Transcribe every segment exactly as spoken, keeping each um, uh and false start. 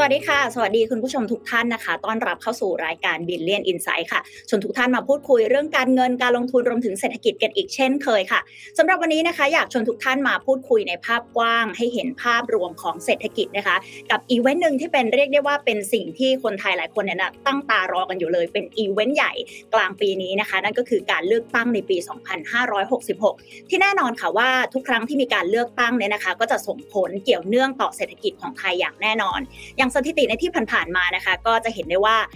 สวัสดีค่ะสวัสดีคุณผู้ชมทุกท่านนะคะต้อนรับเข้าสู่รายการ Brilliant Insight ค่ะชวนทุกท่านมาพูดคุยเรื่องการเงินการลงทุนรวมถึงเศรษฐกิจกันอีกเช่นเคยค่ะสำหรับวันนี้นะคะอยากชวนทุกท่านมาพูดคุยในภาพกว้างให้เห็นภาพรวมของเศรษฐกิจนะคะกับอีเวนต์นึงที่เป็นเรียกได้ว่าเป็นสิ่งที่คนไทยหลายคนเนี่ยตั้งตารอกันอยู่เลยเป็นอีเวนต์ใหญ่กลางปีนี้นะคะนั่นก็คือการเลือกตั้งในปีสองพันห้าร้อยหกสิบหกที่แน่นอนค่ะว่าทุกครั้งที่มีการเลือกตั้งเนี่ยนะคะก็จะส่งผลเกี่ยวเนื่องต่อเศรษฐกิจของไทยอย่างแน่นอนสถิติในที่ผ่านๆมานะคะก็จะเห็นได้ว่า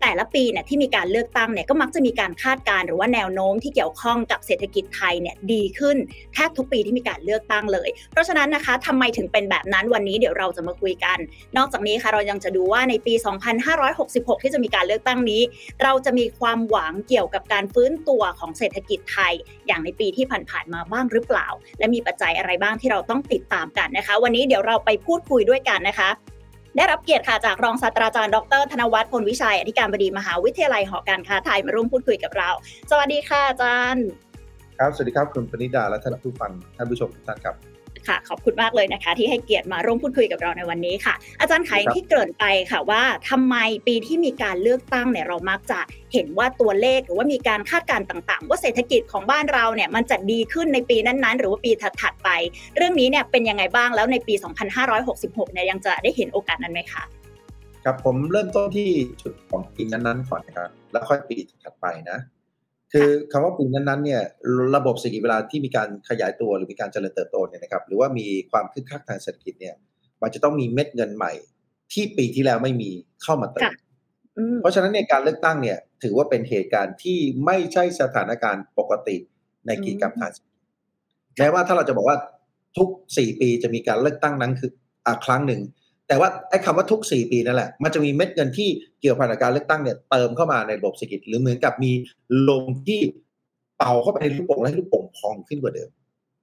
แต่ละปีเนี่ยที่มีการเลือกตั้งเนี่ยก็มักจะมีการคาดการณ์หรือว่าแนวโน้มที่เกี่ยวข้องกับเศรษฐกิจไทยเนี่ยดีขึ้นแทบทุกปีที่มีการเลือกตั้งเลยเพราะฉะนั้นนะคะทำไมถึงเป็นแบบนั้นวันนี้เดี๋ยวเราจะมาคุยกันนอกจากนี้ค่ะเรายังจะดูว่าในปีสองพันห้าร้อยหกสิบหกที่จะมีการเลือกตั้งนี้เราจะมีความหวังเกี่ยวกับการฟื้นตัวของเศรษฐกิจไทยอย่างในปีที่ผ่านๆมาบ้างหรือเปล่าและมีปัจจัยอะไรบ้างที่เราต้องติดตามกันนะคะวันนี้เดี๋ยวเราไปพูดคุยด้วยกันนะคะได้รับเกียรติค่ะจากรองศาสตราจารย์ดรธนวัฒน์พลวิชัยอธิการบดีมหาวิทยาลัยหอการค้าไทยมาร่วมพูดคุยกับเราสวัสดีค่ะอาจารย์ครับสวัสดีครับคุณปณิดาและท่านผู้ฟังท่านผู้ชมทุกท่านครับค่ะขอบคุณมากเลยนะคะที่ให้เกียรติมาร่วมพูดคุยกับเราในวันนี้ค่ะอาจารย์ขายที่เกริ่นไปค่ะว่าทำไมปีที่มีการเลือกตั้งเนี่ยเรามักจะเห็นว่าตัวเลขหรือว่ามีการคาดการณ์ต่างๆว่าเศรษฐกิจของบ้านเราเนี่ยมันจะดีขึ้นในปีนั้นๆหรือว่าปีถัดๆไปเรื่องนี้เนี่ยเป็นยังไงบ้างแล้วในปีสองพันห้าร้อยหกสิบหกเนี่ยยังจะได้เห็นโอกาสนั้นไหมคะครับผมเริ่มต้นที่จุดของปีนั้นๆก่อนนะครับแล้วค่อยปีถัดไปนะคือคำว่าปีนั้นๆเนี่ยระบบเศรษฐกิจเวลาที่มีการขยายตัวหรือมีการเจริญเติบโตเนี่ยนะครับหรือว่ามีความคึกคักทางเศรษฐกิจเนี่ยมันจะต้องมีเม็ดเงินใหม่ที่ปีที่แล้วไม่มีเข้ามาเติมเพราะฉะนั้นในการเลือกตั้งเนี่ยถือว่าเป็นเหตุการณ์ที่ไม่ใช่สถานการณ์ปกติในกิจกรรมทางเศรษฐกิจแม้ว่าถ้าเราจะบอกว่าทุกสี่ปีจะมีการเลือกตั้งนั้นคืออ่ะครั้งหนึ่งแต่ว่าไอ้คำว่าทุกสี่ปีนั่นแหละมันจะมีเม็ดเงินที่เกี่ยวพันกับการเลือกตั้งเนี่ยเติมเข้ามาในระบบเศรษฐกิจหรือเหมือนกับมีลมที่เป่าเข้าไปในลูกโป่งและให้ลูกโป่งพองขึ้นกว่าเดิม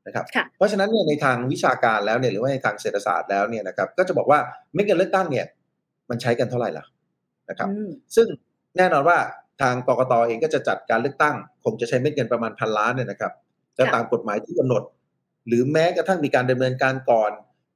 นะครับเพราะฉะนั้นเนี่ยในทางวิชาการแล้วเนี่ยหรือว่าในทางเศรษฐศาสตร์แล้วเนี่ยนะครับก็จะบอกว่าเม็ดเงินเลือกตั้งเนี่ยมันใช้กันเท่าไหร่ล่ะนะครับซึ่งแน่นอนว่าทางกกต.เองก็จะจัดการเลือกตั้งคงจะใช้เม็ดเงินประมาณพันล้านเนี่ยนะครับแล้วตามกฎหมายที่กำหนดหรือแม้กระทั่งมีการดำเนินการก่อน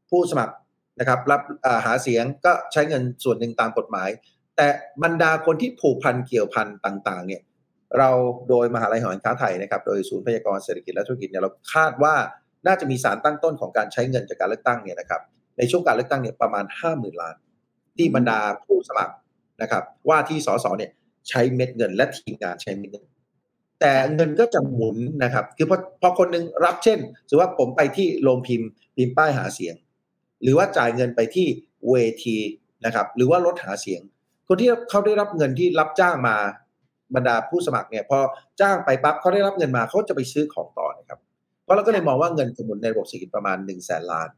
ผู้สมัครนะครับรับหาเสียงก็ใช้เงินส่วนหนึ่งตามกฎหมายแต่บรรดาคนที่ผูกพันเกี่ยวพันต่างๆเนี่ยเราโดยมหาวิทยาลัยหอการค้าไทยนะครับโดยศูนย์พยากรณ์เศรษฐกิจและธุรกิจเนี่ยเราคาดว่าน่าจะมีสารตั้งต้นของการใช้เงินจากการเลือกตั้งเนี่ยนะครับในช่วงการเลือกตั้งเนี่ยประมาณ ห้าหมื่น ล้านที่บรรดาผู้สมัครนะครับว่าที่สสเนี่ยใช้เม็ดเงินและทีมงานใช้เม็ดเงินแต่เงินก็จะหมุนนะครับคือพอพอคนนึงรับเช่นสมมุติว่าผมไปที่โรงพิมพ์พิมพ์ป้ายหาเสียงหรือว่าจ่ายเงินไปที่เวทีนะครับหรือว่ารถหาเสียงคนที่เขาได้รับเงินที่รับจ้างมาบรรดาผู้สมัครเนี่ยพอจ้างไปปั๊บเขาได้รับเงินมาเขาจะไปซื้อของต่อนะครับเพราะเราก็เลยมองว่าเงินสมุนในระบบเศรษฐกิจประมาณ หนึ่งแสน ล้าน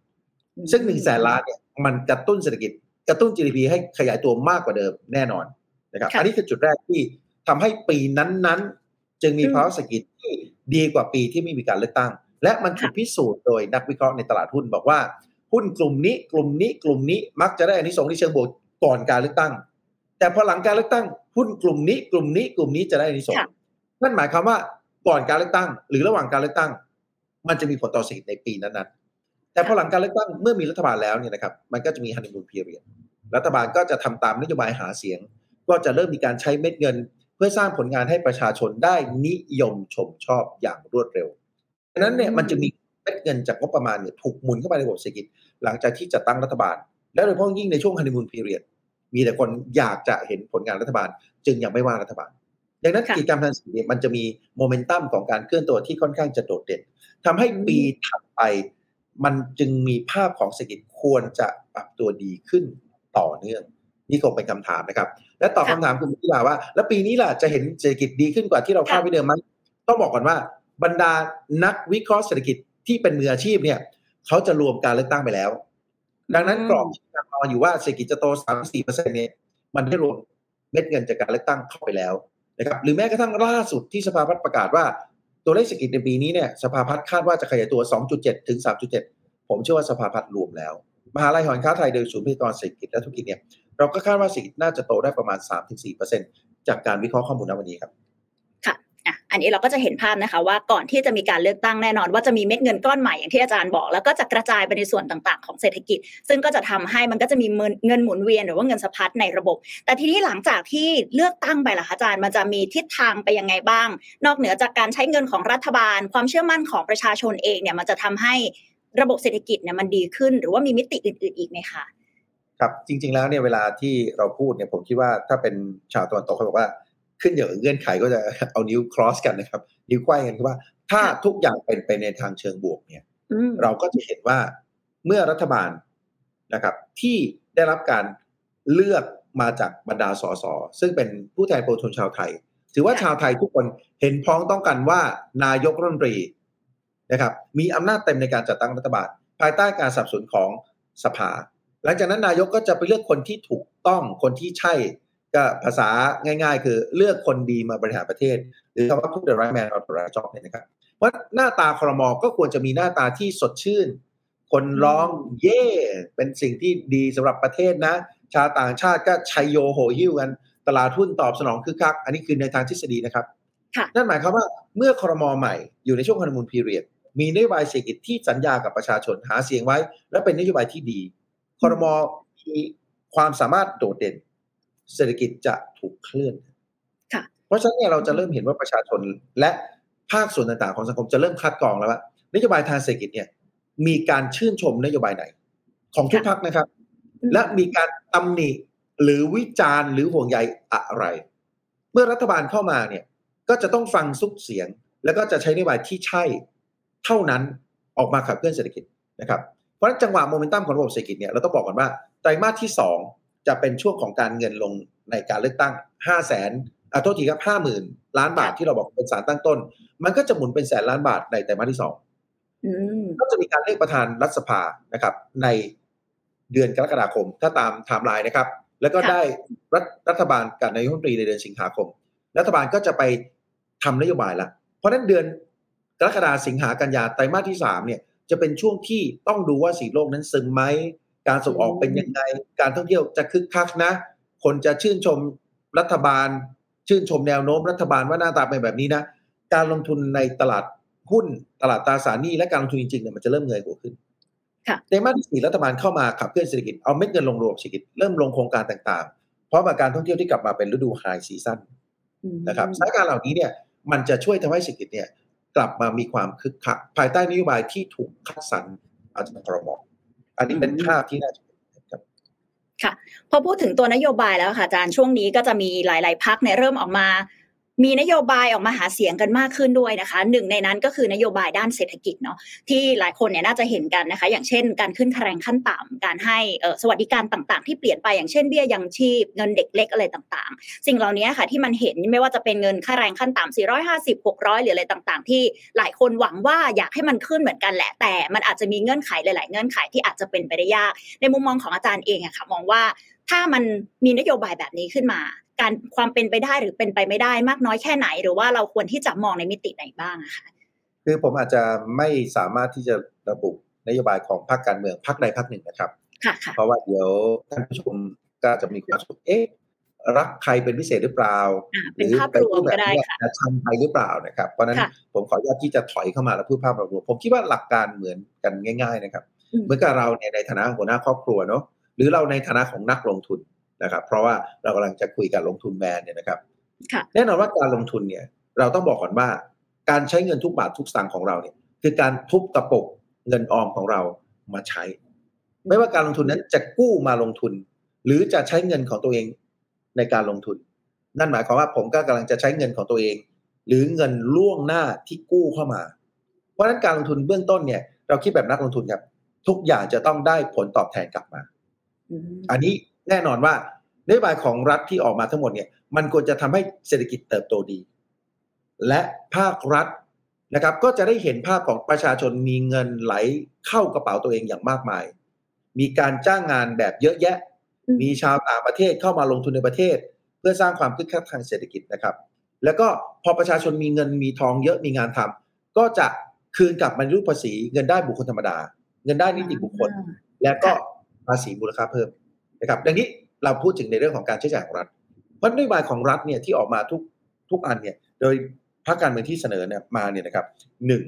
ซึ่ง หนึ่งแสน ล้านเนี่ยมันกระตุ้นเศรษฐกิจกระตุ้น จี ดี พี ให้ขยายตัวมากกว่าเดิมแน่นอนนะครับอันนี้คือจุดแรกที่ทำให้ปีนั้นๆจึงมีภาวะเศรษฐกิจที่ดีกว่าปีที่ไม่มีการเลือกตั้งและมันถูกพิสูจน์โดยนักวิเคราะห์ในตลาดหุ้นบอกว่าหุ้นกลุ่มนี้กลุ่มนี้กลุ่มนี้มักจะได้อานิสงส์ในเชิงบวกก่อนการเลือกตั้งแต่พอหลังการเลือกตั้งหุ้นกลุ่มนี้กลุ่มนี้กลุ่มนี้จะได้อานิสงส์นั่นหมายความว่าก่อนการเลือกตั้งหรือระหว่างการเลือกตั้งมันจะมีผลต่อเศรษฐกิจในปีนั้นๆแต่พอหลังการเลือกตั้งเมื่อมีรัฐบาลแล้วเนี่ยนะครับมันก็จะมีฮันนีมูนพีเรียดรัฐบาลก็จะทำตามนโยบายหาเสียงก็จะเริ่มมีการใช้เม็ดเงินเพื่อสร้างผลงานให้ประชาชนได้นิยมชมชอบอย่างรวดเร็วฉะนั้นเนี่ยมันจะมีเม็ดเงินจากงบประมาณเนี่ยถูกหมุนเข้าไปในระบบเศรษฐกิจหลังจากที่จัดตั้งรัฐบาลและโดยเฉพาะยิ่งในช่วงฮันนีมูนพีเรียดมีแต่คนอยากจะเห็นผลงานรัฐบาลจึงยังไม่ว่ารัฐบาลดังนั้นกิจกรรมทางเศรษฐกิจมันจะมีโมเมนตัมของการเคลื่อนตัวที่ค่อนข้างจะโดดเด่นทำให้ปีถัดไปมันจึงมีภาพของเศรษฐกิจควรจะปรับตัวดีขึ้นต่อเนื่องนี่คงเป็นคำถามนะครับและตอบคำถามคุณผู้ชมว่าแล้วปีนี้ล่ะจะเห็นเศรษฐกิจดีขึ้นกว่าที่เราคาดไว้เดิมมั้ยต้องบอกก่อนว่าบรรดานักวิเคราะห์เศรษฐกิจที่เป็นมืออาชีพเนี่ยเขาจะรวมการเลือกตั้งไปแล้วดังนั้นกรอบที่เราอยู่ว่าเศรษฐกิจจะโต สามถึงสี่เปอร์เซ็นต์ เนี่ยมันได้รวมเม็ดเงินจากการเลือกตั้งเข้าไปแล้วนะครับหรือแม้กระทั่งล่าสุดที่สภาพัฒน์ประกาศว่าตัวเลขเศรษฐกิจในปีนี้เนี่ยสภาพัฒน์คาดว่าจะขยายตัว สองจุดเจ็ดถึงสามจุดเจ็ด ผมเชื่อว่าสภาพัฒน์รวมแล้วมหาวิทยาลัยหอการค้าไทยโดยศูนย์พยากรณ์เศรษฐกิจและธุรกิจเนี่ยเราก็คาดว่าเศรษฐกิจน่าจะโตได้ประมาณ สามถึงสี่เปอร์เซ็นต์ จากการวิเคราะห์ข้อมูลณวันนี้ครับ อันนี้เราก็จะเห็นภาพนะคะว่าก่อนที่จะมีการเลือกตั้งแน่นอนว่าจะมีเม็ดเงินก้อนใหม่อย่างที่อาจารย์บอกแล้วก็จะกระจายไปในส่วนต่างๆของเศรษฐกิจซึ่งก็จะทำให้มันก็จะมีเงินหมุนเวียนหรือว่าเงินสะพัดในระบบแต่ทีนี้หลังจากที่เลือกตั้งไปล่ะคะอาจารย์มันจะมีทิศทางไปยังไงบ้างนอกเหนือจากการใช้เงินของรัฐบาลความเชื่อมั่นของประชาชนเองเนี่ยมันจะทำให้ระบบเศรษฐกิจเนี่ยมันดีขึ้นหรือว่ามีมิติอื่นๆอีกไหมคะครับจริงๆแล้วเนี่ยเวลาที่เราพูดเนี่ยผมคิดว่าถ้าเป็นชาวตะวันตกเขาบอกว่าขึ้นอย่างเงื่อนไขก็จะเอานิ้ว cross กันนะครับนิ้วไขว้กันคือว่าถ้าทุกอย่างเป็นไปในทางเชิงบวกเนี่ยเราก็จะเห็นว่าเมื่อรัฐบาลนะครับที่ได้รับการเลือกมาจากบรรดาสสซึ่งเป็นผู้แทนประชาชนชาวไทยถือว่าชาวไทยทุกคนเห็นพ้องต้องกันว่านายกรัฐมนตรีนะครับมีอำนาจเต็มในการจัดตั้งรัฐบาลภายใต้การสนับสนุนของสภาหลังจากนั้นนายกก็จะไปเลือกคนที่ถูกต้องคนที่ใช่ก็ภาษาง่ายๆคือเลือกคนดีมาบริหารประเทศหรือคำว่า put the right man on the right job เนี่ยนะครับเพราะหน้าตาครม.ก็ควรจะมีหน้าตาที่สดชื่นคนร้องเย่เป็นสิ่งที่ดีสำหรับประเทศนะชาวต่างชาติก็ชัยโยโหยิ้วกันตลาดหุ้นตอบสนองคึกคักอันนี้คือในทางทฤษฎีนะครับนั่นหมายความว่าเมื่อครม.ใหม่อยู่ในช่วงฮันนีมูนพีเรียดมีนโยบายเศรษฐกิจที่สัญญากับประชาชนหาเสียงไว้และเป็นนโยบายที่ดีครม.มีความสามารถโดดเด่นเศรษฐกิจจะถูกเคลื่อนเพราะฉะนั้นเนี่ยเราจะเริ่มเห็นว่าประชาชนและภาคส่วนต่างๆของสังคมจะเริ่มคัดกรองแล้วว่านโยบายทางเศรษฐกิจเนี่ยมีการชื่นชมนโยบายไหนของทุกพรรคนะครับและมีการตำหนิหรือวิจารณ์หรือห่วงใยอะไรเมื่อรัฐบาลเข้ามาเนี่ยก็จะต้องฟังซุกเสียงแล้วก็จะใช้นโยบายที่ใช่เท่านั้นออกมาขับเคลื่อนเศรษฐกิจนะครับเพราะฉะนั้นจังหวะโมเมนตัมของระบบเศรษฐกิจเนี่ยเราต้องบอกก่อนว่าไตรมาสที่สองจะเป็นช่วงของการเงินลงในการเลือกตั้ง ห้าแสน อ่ะโทษทีครับ ห้าหมื่น ล้านบาทที่เราบอกเป็นสารตั้งต้นมันก็จะหมุนเป็นแสนล้านบาทในไตรมาสที่สองอืมก็จะมีการเลือกประธานรัฐสภานะครับในเดือนกรกฎาคมถ้าตามไทม์ไลน์นะครับแล้วก็ได้รัฐบาลกับนายกรัฐมนตรีในเดือนสิงหาคมรัฐบาลก็จะไปทำนโยบายละเพราะนั้นเดือนกรกฎาคมสิงหากันยาไตรมาสที่สามเนี่ยจะเป็นช่วงที่ต้องดูว่าสีโลกนั้นซึมไหมการส่งออกเป็นยังไงการท่องเที่ยวจะคึกคักนะคนจะชื่นชมรัฐบาลชื่นชมแนวโน้มรัฐบาลว่าหน้าตาเป็นแบบนี้นะการลงทุนในตลาดหุ้นตลาดตราสารหนี้และการลงทุนจริงๆเนี่ยมันจะเริ่มเงยหัวขึ้นไตรมาสที่สี่รัฐบาลเข้ามาขับเคลื่อนเศรษฐกิจเอาเม็ดเงินลงระบบเศรษฐกิจเริ่มลงโครงการต่างๆเพราะว่าการท่องเที่ยวที่กลับมาเป็นฤดูไฮซีซั่นนะครับสถานการณ์เหล่านี้เนี่ยมันจะช่วยทำให้เศรษฐกิจเนี่ยกลับมามีความคึกคักภายใต้นโยบายที่ถูกคัดสรรมาจากครม.อันนี้เป็นภาพที่น่าจะค่ะพอพูดถึงตัวนโยบายแล้วค่ะอาจารย์ช่วงนี้ก็จะมีหลายๆพรรคเนี่ยเริ่มออกมามีนโยบายออกมาหาเสียงกันมากขึ้นด้วยนะคะหนึ่งในนั้นก็คือนโยบายด้านเศรษฐกิจเนาะที่หลายคนเนี่ยน่าจะเห็นกันนะคะอย่างเช่นการขึ้นแรงขั้นต่ำการให้สวัสดิการต่างๆที่เปลี่ยนไปอย่างเช่นเบี้ยยังชีพเงินเด็กเล็กอะไรต่างๆสิ่งเหล่านี้ค่ะที่มันเห็นไม่ว่าจะเป็นเงินค่าแรงขั้นต่ำสี่ร้อยห้าสิบ หกร้อยหรืออะไรต่างๆที่หลายคนหวังว่าอยากให้มันขึ้นเหมือนกันแหละแต่มันอาจจะมีเงื่อนไขหลายๆเงื่อนไขที่อาจจะเป็นไปได้ยากในมุมมองของอาจารย์เองอะค่ะมองว่าถ้ามันมีนโยบายแบบนี้ขึ้นมาการความเป็นไปได้หรือเป็นไปไม่ได้มากน้อยแค่ไหนหรือว่าเราควรที่จะมองในมิติไหนบ้างอะคะคือผมอาจจะไม่สามารถที่จะระบุนโยบายของพรรคการเมืองพรรคใดพรรคหนึ่งนะครับเพราะว่าเดี๋ยวท่านผู้ชมก็จะมีความสงสัยเอ๊ะรักใครเป็นพิเศษหรือเปล่าหรือไปพูดแบบจะชันไปหรือเปล่านะครับเพราะนั้นผมขออนุญาตที่จะถอยเข้ามาแล้วพูดภาพรวมผมคิดว่าหลักการเหมือนกันง่ายๆนะครับเหมือนกับเราเนี่ยในฐานะหัวหน้าครอบครัวเนาะหรือเราในฐานะของนักลงทุนนะครับเพราะว่าเรากำลังจะคุยกับลงทุนแมนเนี่ยนะครับแน่นอนว่าการลงทุนเนี่ยเราต้องบอกก่อนว่าการใช้เงินทุกบาททุกสตางค์ของเราเนี่ยคือการทุบกระปุกเงินออมของเรามาใช้ไม่ว่าการลงทุนนั้นจะกู้มาลงทุนหรือจะใช้เงินของตัวเองในการลงทุนนั่นหมายความว่าผมก็กำลังจะใช้เงินของตัวเองหรือเงินล่วงหน้าที่กู้เข้ามาเพราะฉะนั้นการลงทุนเบื้องต้นเนี่ยเราคิดแบบนักลงทุนครับทุกอย่างจะต้องได้ผลตอบแทนกลับมาอันนี้แน่นอนว่านโยบายของรัฐที่ออกมาทั้งหมดเนี่ยมันควรจะทำให้เศรษฐกิจเติบโตดีและภาครัฐนะครับก็จะได้เห็นภาพของประชาชนมีเงินไหลเข้ากระเป๋าตัวเองอย่างมากมายมีการจ้างงานแบบเยอะแยะมีชาวต่างประเทศเข้ามาลงทุนในประเทศเพื่อสร้างความคึกคักทางเศรษฐกิจนะครับแล้วก็พอประชาชนมีเงินมีทองเยอะมีงานทำก็จะคืนกลับมาในรูปภาษีเงินได้บุคคลธรรมดาเงินได้นิติบุคคลและก็ภาษีมูลค่าเพิ่มนะครับดังนี้เราพูดถึงในเรื่องของการใช้จ่ายของรัฐเพราะนโยบายของรัฐเนี่ยที่ออกมาทุกทุกอันเนี่ยโดย พรรคการเมืองที่เสนอเนี่ยมาเนี่ยนะครับหนึ่ง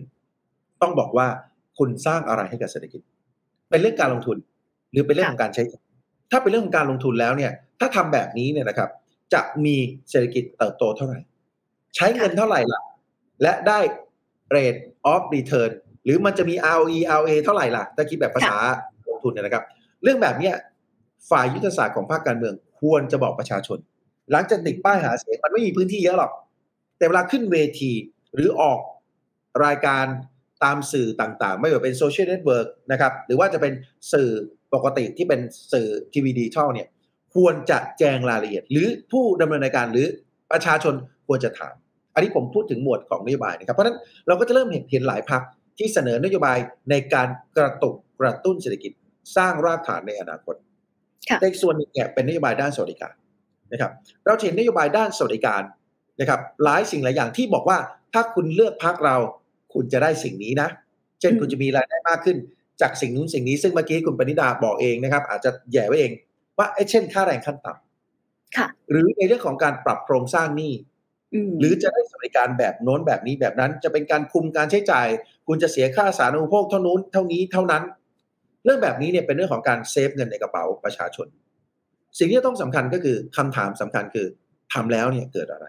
ต้องบอกว่าคุณสร้างอะไรให้กับเศรษฐกิจเป็นเรื่องการลงทุนหรือเป็นเรื่องของการใช้ถ้าเป็นเรื่องของการลงทุนแล้วเนี่ยถ้าทำแบบนี้เนี่ยนะครับจะมีเศรษฐกิจเติบโตเท่าไหร่ใช้เงินเท่าไหร่ล่ะและได้ rate of return หรือมันจะมี อาร์ โอ อี อาร์ โอ เอ เท่าไหร่ล่ะถ้าคิดแบบภาษาลงทุนเนี่ยนะครับเรื่องแบบเนี้ยฝ่ายยุทธศาสตร์ของภาคการเมืองควรจะบอกประชาชนหลังจากติดป้ายหาเสียงมันไม่มีพื้นที่เยอะหรอกแต่เวลาขึ้นเวทีหรือออกรายการตามสื่อต่างๆไม่ว่าเป็นโซเชียลเน็ตเวิร์กนะครับหรือว่าจะเป็นสื่อปกติที่เป็นสื่อทีวีดิจิทัลเนี่ยควรจะแจงรายละเอียดหรือผู้ดำเนินรายการหรือประชาชนควรจะถามอันนี้ผมพูดถึงหมวดของนโยบายนะครับเพราะฉะนั้นเราก็จะเริ่มเห็นเห็นหลายพรรคที่เสนอนโยบายในการกระตุกกระตุ้นเศรษฐกิจสร้างรากฐานในอนาคตแต่อีกส่วนหนึ่งเนี่ยเป็นนโยบายด้านสวัสดิการนะครับเราเห็นนโยบายด้านสวัสดิการนะครับหลายสิ่งหลายอย่างที่บอกว่าถ้าคุณเลือกพรรคเราคุณจะได้สิ่งนี้นะเช่นคุณจะมีรายได้มากขึ้นจากสิ่งนู้นสิ่งนี้ซึ่งเมื่อกี้คุณปณิดาบอกเองนะครับอาจจะแย่ไว้เองว่าเช่นค่าแรงขั้นต่ำหรือในเรื่องของการปรับโครงสร้างหนี้หรือจะได้สวัสดิการแบบโน้นแบบนี้แบบนั้นจะเป็นการคุมการใช้จ่ายคุณจะเสียค่าสาธารณูปโภคเท่านู้นเท่านี้เท่านั้นเรื่องแบบนี้เนี่ยเป็นเรื่องของการเซฟเงินในกระเป๋าประชาชนสิ่งที่ต้องสำคัญก็คือคำถามสำคัญคือทำแล้วเนี่ยเกิดอะไร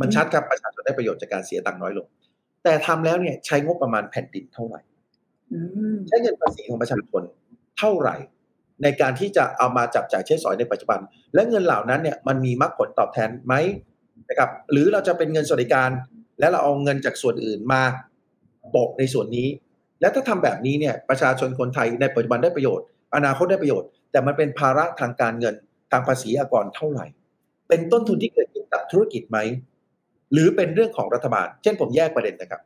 มันชัดครับประชาชนได้ประโยชน์จากการเสียตังค์น้อยลงแต่ทำแล้วเนี่ยใช้งบประมาณแผ่นดินเท่าไหร่ใช้เงินภาษีของประชาชนเท่าไหร่ในการที่จะเอามาจับจ่ายใช้สอยในปัจจุบันและเงินเหล่านั้นเนี่ยมันมีมรรคผลตอบแทนไหมนะครับหรือเราจะเป็นเงินสวัสดิการและเราเอาเงินจากส่วนอื่นมาโปะในส่วนนี้และถ้าทำแบบนี้เนี่ยประชาชนคนไทยในปัจจุบันได้ประโยชน์อนาคตได้ประโยชน์แต่มันเป็นภาระทางการเงินทางภาษีอากรเท่าไหร่เป็นต้นทุนที่เกิดขึ้นกับธุรกิจไหมหรือเป็นเรื่องของรัฐบาลเช่นผมแยกประเด็นนะครับ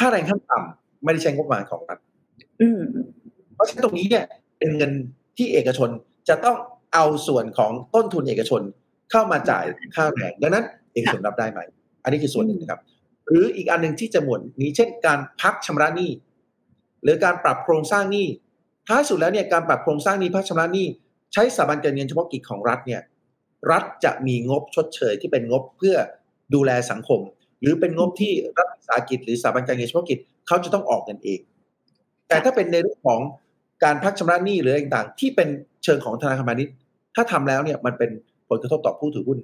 ค่าแรงขั้นต่ำไม่ได้ใช้งบประมาณของรัฐเพราะฉะนั้นตรงนี้เนี่ยเป็นเงินที่เอกชนจะต้องเอาส่วนของต้นทุนเอกชนเข้ามาจ่ายค่าแรงดังนั้นเอกชนรับได้ไหมอันนี้คือส่วนหนึ่งนะครับหรืออีกอันนึงที่จะหมวดนี้เช่นการพักชำระหนี้หรือการปรับโครงสร้างหนี้ท้ายสุดแล้วเนี่ยการปรับโครงสร้างหนี้พักชำระหนี้ใช้สถาบันการเงินเฉพาะกิจของรัฐเนี่ยรัฐจะมีงบชดเชยที่เป็นงบเพื่อดูแลสังคมหรือเป็นงบที่รัฐวิสาหกิจหรือสถาบันการเงินเฉพาะกิจเขาจะต้องออกเงินเองแต่ถ้าเป็นในเรื่องของการพักชำระหนี้หรือต่างๆที่เป็นเชิงของธนาคารพาณิชย์ถ้าทำแล้วเนี่ยมันเป็นผลกระทบต่อผู้ถือหุ้น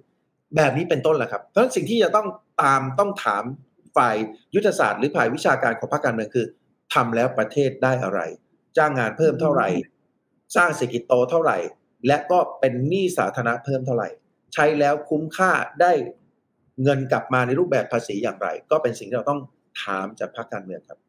แบบนี้เป็นต้นแหละครับเพราะฉะนั้นสิ่งที่จะต้องตามต้องถามฝ่ายยุทธศาสตร์หรือฝ่ายวิชาการของภาคการเมืองคือทำแล้วประเทศได้อะไรจ้างงานเพิ่มเท่าไหร่สร้างเศรษฐกิจโตเท่าไหร่และก็เป็นหนี้สาธารณะเพิ่มเท่าไหร่ใช้แล้วคุ้มค่าได้เงินกลับมาในรูปแบบภาษีอย่างไรก็เป็นสิ่งที่เราต้องถามจากภาคการเมืองครับ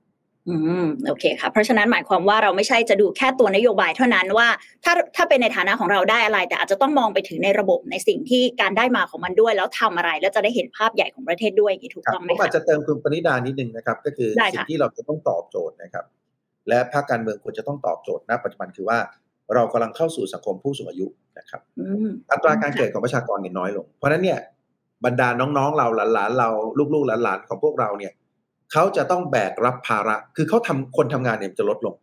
อืมโอเคค่ะเพราะฉะนั้นหมายความว่าเราไม่ใช่จะดูแค่ตัวนโยบายเท่านั้นว่าถ้าถ้าเป็นในฐานะของเราได้อะไรแต่อาจจะต้องมองไปถึงในระบบในสิ่งที่การได้มาของมันด้วยแล้วทำอะไรแล้วจะได้เห็นภาพใหญ่ของประเทศด้วยอย่างนี้ถูกต้องไหมครับผมอาจจะเติมคุณปณิดานิดนึงนะครับก็คือสิ่งที่เราจะต้องตอบโจทย์นะครับและภาคการเมืองควรจะต้องตอบโจทย์ณปัจจุบันคือว่าเรากำลังเข้าสู่สังคมผู้สูงอายุนะครับอัตราการเกิดของประชากรเนี่ยน้อยลงเพราะนั้นเนี่ยบรรดาน้องๆเราหลานๆเราลูกๆหลานๆของพวกเราเนี่ยเขาจะต้องแบกรับภาระคือเขาทำคนทำงานเนี่ยจะลดลง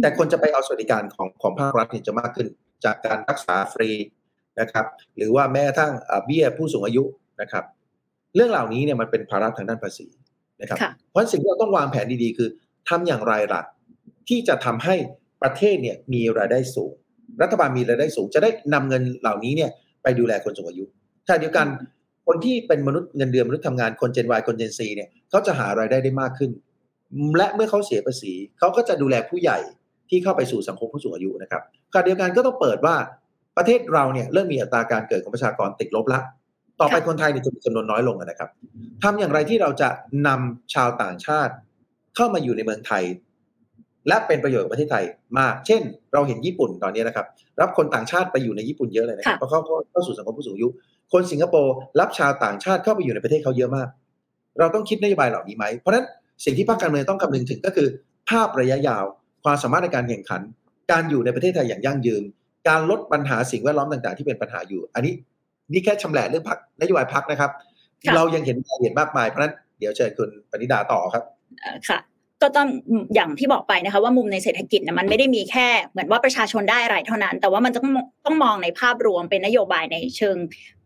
แต่คนจะไปเอาสวัสดิการของของภาครัฐเนี่ยจะมากขึ้นจากการรักษาฟรีนะครับหรือว่าแม้กระทั่งเบี้ยผู้สูงอายุนะครับเรื่องเหล่านี้เนี่ยมันเป็นภาระทางด้านภาษีนะครับเพราะสิ่งที่เราต้องวางแผนดีๆคือทำอย่างไรล่ะที่จะทำให้ประเทศเนี่ยมีรายได้สูงรัฐบาลมีรายได้สูงจะได้นำเงินเหล่านี้เนี่ยไปดูแลคนสูงอายุขณะเดียวกันคนที่เป็นมนุษย์เงินเดือนมนุษย์ทำงานคน Gen Y คน Gen Z เนี่ยเขาจะหารายได้ได้มากขึ้นและเมื่อเขาเสียภาษีเขาก็จะดูแลผู้ใหญ่ที่เข้าไปสู่สังคมผู้สูงอายุนะครับขณะเดียวกันก็ต้องเปิดว่าประเทศเราเนี่ยเริ่มมีอัตราการเกิดของประชากรติดลบละต่อไปคนไทยเนี่ยจะมีจำนวนน้อยลงนะครับทำอย่างไรที่เราจะนำชาวต่างชาติเข้ามาอยู่ในเมืองไทยและเป็นประโยชน์กับประเทศไทยมากเช่นเราเห็นญี่ปุ่นตอนนี้นะครับรับคนต่างชาติไปอยู่ในญี่ปุ่นเยอะเลยนะครับเพราะเขาเข้าสู่สังคมผู้สูงอายุคนสิงคโปร์รับชาวต่างชาติเข้าไปอยู่ในประเทศเขาเยอะมากเราต้องคิดนโยบายเหล่านี้ไหมเพราะนั้นสิ่งที่ภาคการเมืองต้องคำนึงถึงก็คือภาพระยะยาวความสามารถในการแข่งขันการอยู่ในประเทศไทยอย่างยั่งยืนการลดปัญหาสิ่งแวดล้อมต่างๆที่เป็นปัญหาอยู่อันนี้นี่แค่ชำแหละเรื่องพรรคนโยบายพรรคนะครับเรายังเห็นรายละเอียดมากมายเพราะนั้นเดี๋ยวเชิญคุณปณิดาต่อครับค่ะก็ต้องอย่างที่บอกไปนะคะว่ามุมในเศรษฐกิจนะมันไม่ได้มีแค่เหมือนว่าประชาชนได้อะไรเท่านั้นแต่ว่ามันต้องต้องมองในภาพรวมเป็นนโยบายในเชิง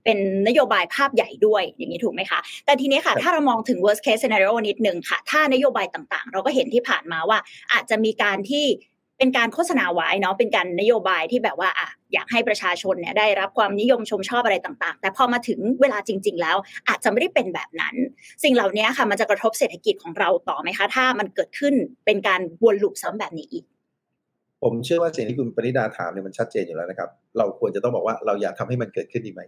เป็นนโยบายภาพใหญ่ด้วยอย่างนี้ถูกไหมคะแต่ทีนี้ค่ะถ้าเรามองถึง worst case scenario นิดนึงค่ะถ้านโยบายต่างๆเราก็เห็นที่ผ่านมาว่าอาจจะมีการที่เป็นการโฆษณาไว้เนาะเป็นการนโยบายที่แบบว่าอ่ะอยากให้ประชาชนเนี่ยได้รับความนิยมชมชอบอะไรต่างๆแต่พอมาถึงเวลาจริงๆแล้วอาจจะไม่ได้เป็นแบบนั้นสิ่งเหล่านี้ค่ะมันจะกระทบเศรษฐกิจของเราต่อไหมคะถ้ามันเกิดขึ้นเป็นการวนลูปซ้ำแบบนี้อีกผมเชื่อว่าสิ่งที่คุณปณิดาถามเนี่ยมันชัดเจนอยู่แล้วนะครับเราควรจะต้องบอกว่าเราอยากทำให้มันเกิดขึ้นดีไหม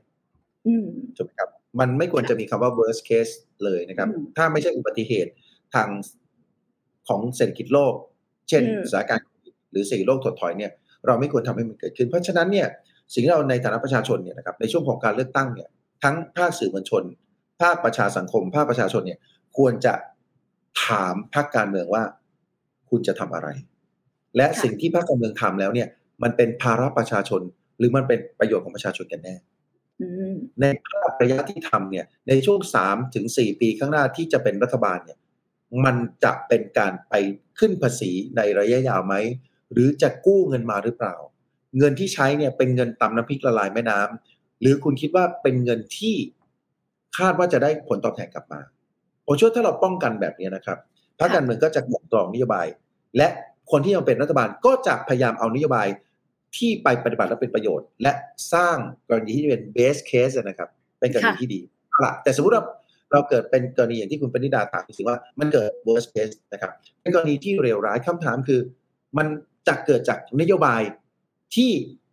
ถูกไหมครับมันไม่ควรจะมีคำว่า worst case เลยนะครับถ้าไม่ใช่อุบัติเหตุทางของเศรษฐกิจโลกเช่นสถานการณ์หรือสี่โรคถดถอยเนี่ยเราไม่ควรทำให้มันเกิดขึ้นเพราะฉะนั้นเนี่ยสิ่งที่เราในฐานะประชาชนเนี่ยนะครับในช่วงของการเลือกตั้งเนี่ยทั้งภาคสื่อมวลชนภาคประชาสังคมภาคประชาชนเนี่ยควรจะถามพรรคการเมืองว่าคุณจะทำอะไรและสิ่งที่พรรคการเมืองทำแล้วเนี่ยมันเป็นภาระประชาชนหรือมันเป็นประโยชน์ของประชาชนกันแน่ในระยะที่ทำเนี่ยในช่วงสามถึงสี่ปีข้างหน้าที่จะเป็นรัฐบาลเนี่ยมันจะเป็นการไปขึ้นภาษีในระยะยาวไหมหรือจะกู้เงินมาหรือเปล่าเงินที่ใช้เนี่ยเป็นเงินตำน้ำพริกละลายแม่น้ำหรือคุณคิดว่าเป็นเงินที่คาดว่าจะได้ผลตอบแทนกลับมาผมเชื่อถ้าเราป้องกันแบบนี้นะครับพรรคการเมืองก็จะกลั่นกรองนโยบายและคนที่ยังเป็นรัฐบาลก็จะพยายามเอานโยบายที่ไปปฏิบัติและเป็นประโยชน์และสร้างกรณีที่เป็น base case นะครับเป็นกรณีที่ดีแต่สมมติว่าเราเกิดเป็นกรณีอย่างที่คุณปณิดาถามคือว่ามันเกิด worst case นะครับเป็นกรณีที่เลวร้ายคำถามคือมันจะเกิดจากนโยบายที่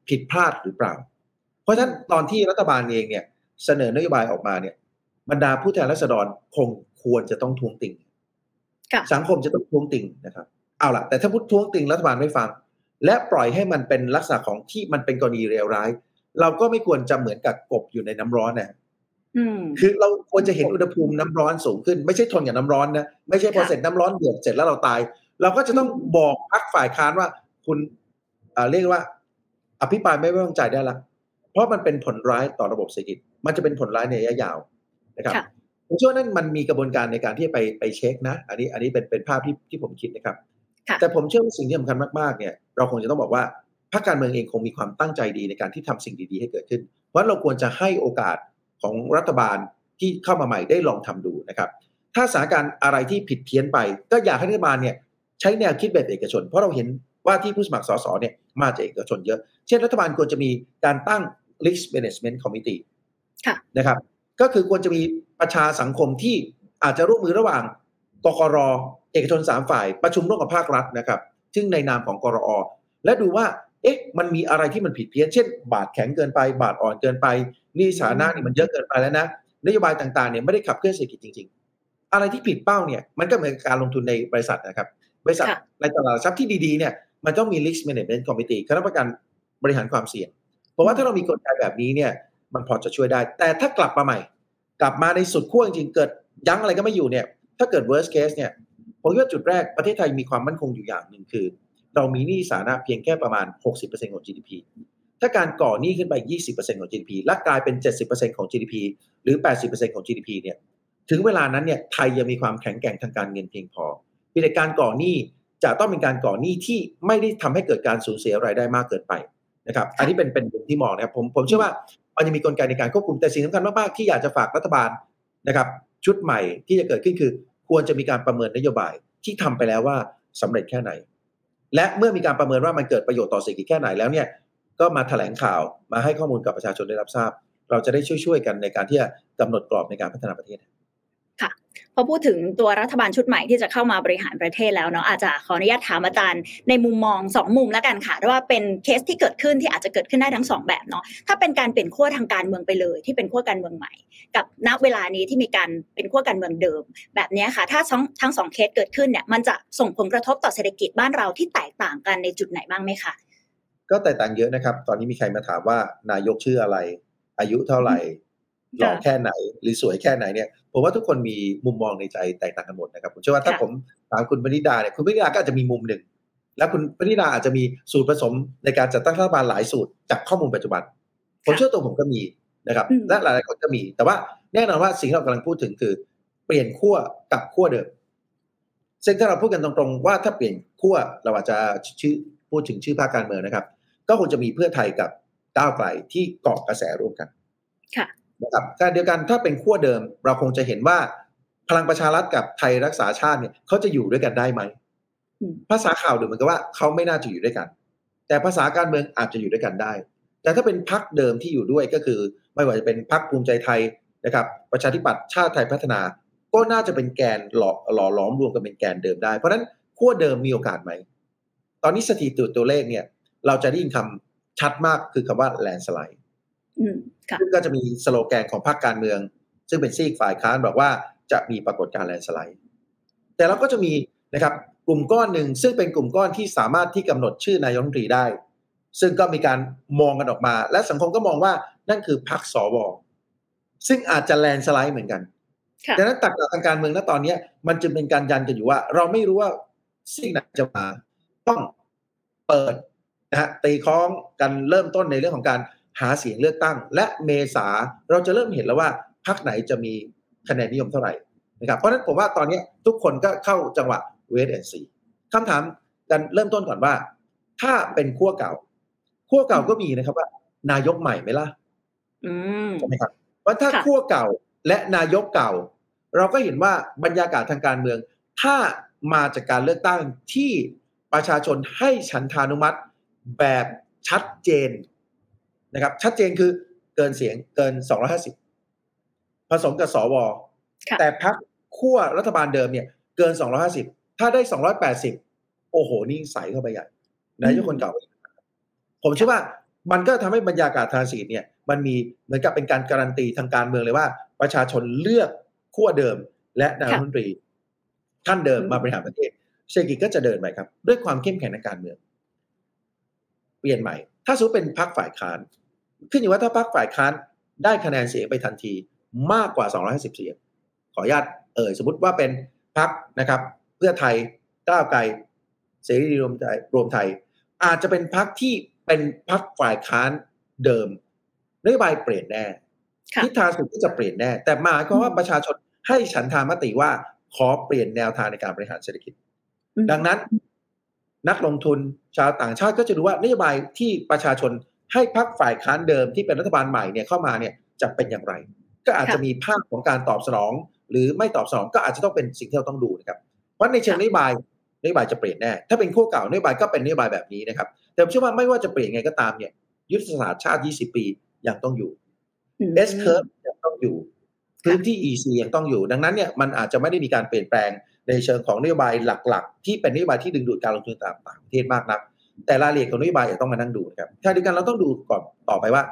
ผิดพลาดหรือเปล่าเพราะฉะนั้นตอนที่รัฐบาลเองเนี่ยเสนอนโยบายออกมาเนี่ยบรรดาผู้แทนราษฎรคงควรจะต้องท้วงติ่งสังคมจะต้องท้วงติ่งนะครับเอาล่ะแต่ถ้าพูดท้วงติ่งรัฐบาลไม่ฟังและปล่อยให้มันเป็นลักษณะของที่มันเป็นกรณีเลวร้ายเราก็ไม่ควรจะเหมือนกับกบอยู่ในน้ำร้อนนะคือเราควรจะเห็นอุณหภูมิน้ำร้อนสูงขึ้นไม่ใช่ทนกับน้ำร้อนนะไม่ใช่พอเสร็จน้ำร้อนเดือดเสร็จแล้วเราตายเราก็จะต้องบอกพรรคฝ่ายค้านว่าคุณเรียกว่าอภิปรายไม่ไว้วางใจได้ละเพราะมันเป็นผลร้ายต่อระบบเศรษฐกิจมันจะเป็นผลร้ายในระยะยาวนะครับผมเชื่อนั่นมันมีกระบวนการในการที่ไปไปเช็คนะอันนี้อันนี้เป็นเป็นภาพที่ที่ผมคิดนะครับแต่ผมเชื่อว่าสิ่งที่สำคัญมากๆเนี่ยเราคงจะต้องบอกว่าพรรคการเมืองเองคงมีความตั้งใจดีในการที่ทำสิ่งดีๆให้เกิดขึ้นเพราะเราควรจะให้โอกาสของรัฐบาลที่เข้ามาใหม่ได้ลองทำดูนะครับถ้าสถานการณ์อะไรที่ผิดเพี้ยนไปก็อยากให้รัฐบาลเนี่ยใช้แนวคิดแบบเอกชนเพราะเราเห็นว่าที่ผู้สมัครสสเนี่ยมาจากเอกชนเยอะเช่นรัฐบาลควรจะมีการตั้ง risk management committee นะครับก็คือควรจะมีประชาสังคมที่อาจจะร่วมมือระหว่างกกร.เอกชนสามฝ่ายประชุมร่วมกับภาครัฐนะครับซึ่งในนามของกรอ.และดูว่าเอ๊ะมันมีอะไรที่มันผิดเพี้ยนเช่นบาทแข็งเกินไปบาทอ่อนเกินไปนี่สถานะนี่มันเยอะเกินไปแล้วนะนโยบายต่างๆเนี่ยไม่ได้ขับเคลื่อนเศรษฐกิจจริงๆอะไรที่ผิดเป้าเนี่ยมันก็เหมือนการลงทุนในบริษัทนะครับบริษัทในตลาดทรัพย์ที่ดีๆเนี่ยมันต้องมี risk management committee คณะกรรมการบริหารความเสี่ยงเพราะว่าถ้าเรามีกลไกแบบนี้เนี่ยมันพอจะช่วยได้แต่ถ้ากลับมาใหม่กลับมาในสุดขั้วจริงๆเกิดยั้งอะไรก็ไม่อยู่เนี่ยถ้าเกิด worst case เนี่ยผมว่าจุดแรกประเทศไทยมีความมั่นคงอยู่อย่างหนึ่งคือเรามีหนี้สาธารณะเพียงแค่ประมาณ หกสิบเปอร์เซ็นต์ ของ จี ดี พี ถ้าการก่อหนี้ขึ้นไป ยี่สิบเปอร์เซ็นต์ ของ จี ดี พี และกลายเป็น เจ็ดสิบเปอร์เซ็นต์ ของ จี ดี พี หรือ แปดสิบเปอร์เซ็นต์ ของ จี ดี พี เนี่ยถึงเวลานั้นเนี่ยไทยยังมีความแข็งแกร่งทางการเงินเพียงพอวิธีการก่อหนี้จะต้องเป็นการก่อหนี้ที่ไม่ได้ทำให้เกิดการสูญเสียรายได้มากเกินไปนะครับอันนี้เป็นเป็นมุมที่มองนะครับผมผมเชื่อว่ามันจะมีกลไกในการควบคุมแต่สิ่งสำคัญมากๆที่อยากจะฝากรัฐบาลนะครับชุดใหม่ที่จะเกิดขึ้นคือควรจะมีการประเมินนโยบายที่ทำไปแล้วว่าสำเร็จแค่ไหนและเมื่อมีการประเมินว่ามันเกิดประโยชน์ต่อเศรษฐกิจแค่ไหนแล้วเนี่ยก็มาแถลงข่าวมาให้ข้อมูลกับประชาชนได้รับทราบเราจะได้ช่วยๆกันในการที่จะกำหนดกรอบในการพัฒนาประเทศค่ะพอพูดถึงตัวรัฐบาลชุดใหม่ที่จะเข้ามาบริหารประเทศแล้วเนาะอาจจะขออนุญาตถามอาจารย์ในมุมมองสองมุมแล้วกันค่ะว่าเป็นเคสที่เกิดขึ้นที่อาจจะเกิดขึ้นได้ทั้งสองแบบเนาะถ้าเป็นการเปลี่ยนขั้วทางการเมืองไปเลยที่เป็นขั้วการเมืองใหม่กับณเวลานี้ที่มีการเป็นขั้วการเมืองเดิมแบบนี้ค่ะถ้าทั้งสองเคสเกิดขึ้นเนี่ยมันจะส่งผลกระทบต่อเศรษฐกิจบ้านเราที่แตกต่างกันในจุดไหนบ้างมั้ยคะก็แตกต่างเยอะนะครับตอนนี้มีใครมาถามว่านายกชื่ออะไรอายุเท่าไหร่หล่อแค่ไหนหรือสวยแค่ไหนเนี่ยผมว่าทุกคนมีมุมมองในใจแตกต่างกันหมดนะครับผมเชื่อว่าถ้าผมถามคุณปณิดาเนี่ยคุณปณิดาก็อาจจะมีมุมหนึ่งและคุณปณิดาอาจจะมีสูตรผสมในการจัดตั้งรัฐบาลหลายสูตรจากข้อมูลปัจจุบันผมเชื่อตัวผมก็มีนะครับและหลายๆคนก็มีแต่ว่าแน่นอนว่าสิ่งที่เรากำลังพูดถึงคือเปลี่ยนขั้วกับขั้วเดิมซึ่งถ้าเราพูดกันตรงๆว่าถ้าเปลี่ยนขั้วเราอาจจะชื่อพูดถึงชื่อพรรคการเมืองนะครับก็คงจะมีเพื่อไทยกับก้าวไกลที่เกาะกระแสร่วมกัน นะครับขณะเดียวกันถ้าเป็นขั้วเดิมเราคงจะเห็นว่าพลังประชารัฐกับไทยรักษาชาติเนี่ยเขาจะอยู่ด้วยกันได้ไหมภาษาข่าวดูเหมือนกับว่าเขาไม่น่าจะอยู่ด้วยกันแต่ภาษาการเมืองอาจจะอยู่ด้วยกันได้แต่ถ้าเป็นพรรคเดิมที่อยู่ด้วยก็คือไม่ว่าจะเป็นพรรคภูมิใจไทยนะครับประชาธิปัตย์ชาติไทยพัฒนาก็น่าจะเป็นแกนหล่อหล่อล้อมรวมกันเป็นแกนเดิมได้เพราะนั้นขั้วเดิมมีโอกาสไหมตอนนี้สถิติตัวเลขเนี่ยเราจะได้ยินคำชัดมากคือคำว่าแลนสไลด์ซึ่งก็จะมีสโลแกนของพรรคการเมืองซึ่งเป็นซีกฝ่ายค้านบอกว่าจะมีปรากฏการณ์แลนสไลด์แต่เราก็จะมีนะครับกลุ่มก้อนหนึ่งซึ่งเป็นกลุ่มก้อนที่สามารถที่กำหนดชื่อนายกรัฐมนตรีได้ซึ่งก็มีการมองกันออกมาและสังคมก็มองว่านั่นคือพรรคสว.ซึ่งอาจจะแลนสไลด์เหมือนกันดังนั้นตรรกะทางการเมืองณตอนนี้มันจึงเป็นการยันกันอยู่ว่าเราไม่รู้ว่าซีกไหนจะมาต้องเปิดนะฮะตีค้องกันเริ่มต้นในเรื่องของการหาเสียงเลือกตั้งและเมษาเราจะเริ่มเห็นแล้วว่าพรรคไหนจะมีคะแนนนิยมเท่าไหร่นะครับเพราะฉะนั้นผมว่าตอนนี้ทุกคนก็เข้าจังหวะเวทแอนด์ซีคำถามกันเริ่มต้นก่อนว่าถ้าเป็นขั้วเก่าขั้วเก่าก็มีนะครับว่านายกใหม่ไหมล่ะใช่ไหมครับเพราะถ้าขั้วเก่าและนายกเก่าเราก็เห็นว่าบรรยากาศทางการเมืองถ้ามาจากการเลือกตั้งที่ประชาชนให้ฉันทานุมัติแบบชัดเจนนะครับชัดเจนคือเกินเสียงเกินสองร้อยห้าสิบผสมกับสวแต่พรรคขั้วรัฐบาลเดิมเนี่ยเกินสองร้อยห้าสิบถ้าได้สองร้อยแปดสิบโอ้โหนี่ใสเข้าไปใหญ่นายกคนเก่าผมเชื่อว่ามันก็ทำให้บรรยากาศทางสีเนี่ยมันมีเหมือนกับเป็นการการันตีทางการเมืองเลยว่าประชาชนเลือกขั้วเดิมและนายกรัฐมนตรีท่านเดิมมาบริหารประเทศเศรษฐกิจก็จะเดินไปครับด้วยความเข้มแข็งทางการเมืองเปลี่ยนใหม่ถ้าสมมุติเป็นพรรคฝ่ายค้านขึ้นอยู่ว่าถ้าพรรคฝ่ายค้านได้คะแนนเสียงไปทันทีมากกว่าสองร้อยห้าสิบเสียงขออนุญาตเอ่ยสมมติว่าเป็นพรรคนะครับเพื่อไทยก้าวไกลเสรีรวมไทยรวมไทยอาจจะเป็นพรรคที่เป็นพรรคฝ่ายค้านเดิมนโยบายเปลี่ยนแน่ทิศทางสุดที่จะเปลี่ยนแน่แต่หมายความว่าประชาชนให้ฉันทามติว่าขอเปลี่ยนแนวทางในการบริหารเศรษฐกิจดังนั้นนักลงทุนชาวต่างชาติก็จะดูว่านโยบายที่ประชาชนให้พรรคฝ่ายค้านเดิมที่เป็นรัฐบาลใหม่เนี่ยเข้ามาเนี่ยจะเป็นอย่างไรก็อาจจะมีภาพของการตอบสนองหรือไม่ตอบสนองก็อาจจะต้องเป็นสิ่งที่เราต้องดูนะครับเพราะในเชิงนโยบายนโยบายจะเปลี่ยนแน่ถ้าเป็นขั้วเก่านโยบายก็เป็นนโยบายแบบนี้นะครับแต่ผมเชื่อว่าไม่ว่าจะเปลี่ยนไงก็ตามเนี่ยยุทธศาสตร์ชาติยี่สิบปียังต้องอยู่ S curve ยังต้องอยู่พื้นที่ อี ซี ยังต้องอยู่ดังนั้นเนี่ยมันอาจจะไม่ได้มีการเปลี่ยนแปลงในเชิงของนโยบายหลักๆที่เป็นนโยบายที่ดึงดูดการลงทุนต่างประเทศมากนักแต่รายละเอียดของนโยบายจะต้องมานั่งดูนะครับขณะเดียวกันเราต้องดูก่อนต่อไปว่า